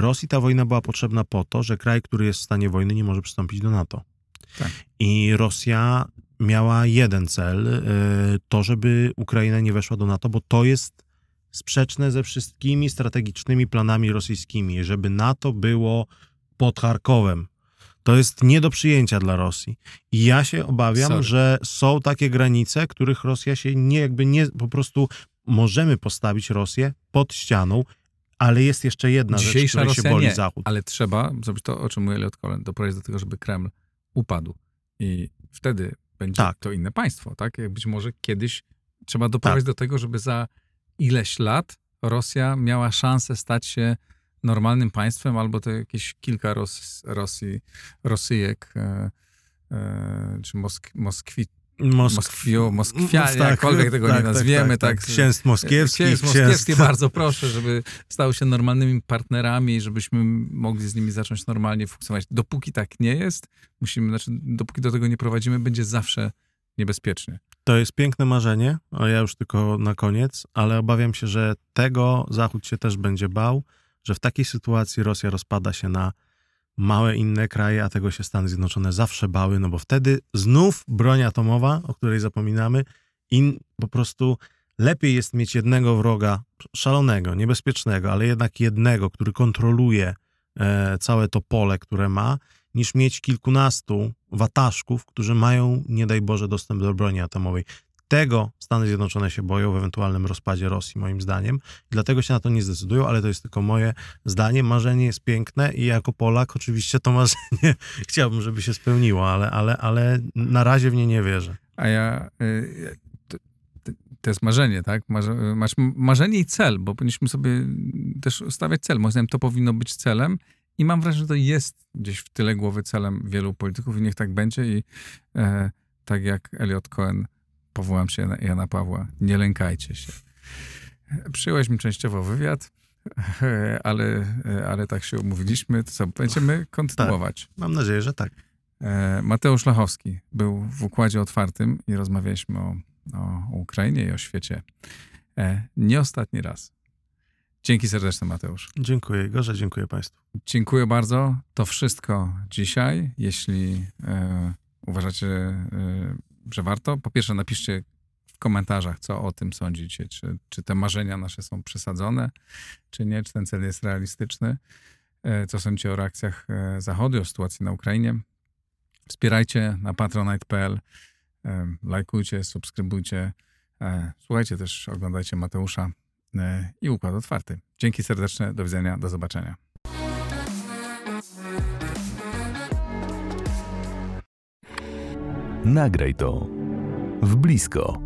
Rosji ta wojna była potrzebna po to, że kraj, który jest w stanie wojny, nie może przystąpić do NATO. Tak. I Rosja miała jeden cel, to żeby Ukraina nie weszła do NATO, bo to jest sprzeczne ze wszystkimi strategicznymi planami rosyjskimi, żeby NATO było pod Charkowem. To jest nie do przyjęcia dla Rosji. I ja się obawiam, że są takie granice, których Rosja się nie po prostu możemy postawić Rosję pod ścianą, ale jest jeszcze jedna rzecz, której Rosja się boli Zachód. Ale trzeba zrobić to, o czym mówi Eliot Cohen, doprowadzić do tego, żeby Kreml upadł. I wtedy będzie to inne państwo, tak? Być może kiedyś trzeba doprowadzić do tego, żeby za ileś lat Rosja miała szansę stać się normalnym państwem, albo to jakieś kilka Rosyjek, czy Moskwianie, jakkolwiek tego nie nazwiemy. Tak. Księstw moskiewskich. Bardzo proszę, żeby stały się normalnymi partnerami, żebyśmy mogli z nimi zacząć normalnie funkcjonować. Dopóki tak nie jest, dopóki do tego nie prowadzimy, będzie zawsze niebezpiecznie. To jest piękne marzenie, a ja już tylko na koniec, ale obawiam się, że tego Zachód się też będzie bał, że w takiej sytuacji Rosja rozpada się na małe inne kraje, a tego się Stany Zjednoczone zawsze bały, no bo wtedy znów broń atomowa, o której zapominamy, i po prostu lepiej jest mieć jednego wroga szalonego, niebezpiecznego, ale jednak jednego, który kontroluje całe to pole, które ma, niż mieć kilkunastu wataszków, którzy mają, nie daj Boże, dostęp do broni atomowej. Tego Stany Zjednoczone się boją w ewentualnym rozpadzie Rosji, moim zdaniem. Dlatego się na to nie zdecydują, ale to jest tylko moje zdanie. Marzenie jest piękne i jako Polak oczywiście to marzenie chciałbym, żeby się spełniło, ale na razie w nie nie wierzę. A ja... To jest marzenie, tak? Marzenie i cel, bo powinniśmy sobie też stawiać cel. Moim zdaniem to powinno być celem i mam wrażenie, że to jest gdzieś w tyle głowy celem wielu polityków i niech tak będzie i tak jak Eliot Cohen, powołam się Jana Pawła. Nie lękajcie się. Przyjąłeś mi częściowo wywiad, ale tak się umówiliśmy. To co, będziemy kontynuować. Tak, mam nadzieję, że tak. Mateusz Lachowski był w Układzie Otwartym i rozmawialiśmy o Ukrainie i o świecie. Nie ostatni raz. Dzięki serdeczne, Mateusz. Dziękuję, Igorze. Dziękuję Państwu. Dziękuję bardzo. To wszystko dzisiaj. Jeśli uważacie... że warto. Po pierwsze napiszcie w komentarzach, co o tym sądzicie, czy te marzenia nasze są przesadzone, czy nie, czy ten cel jest realistyczny, co sądzicie o reakcjach Zachodu, o sytuacji na Ukrainie. Wspierajcie na patronite.pl, lajkujcie, subskrybujcie, słuchajcie też, oglądajcie Mateusza i Układ Otwarty. Dzięki serdeczne, do widzenia, do zobaczenia. Nagraj to w blisko.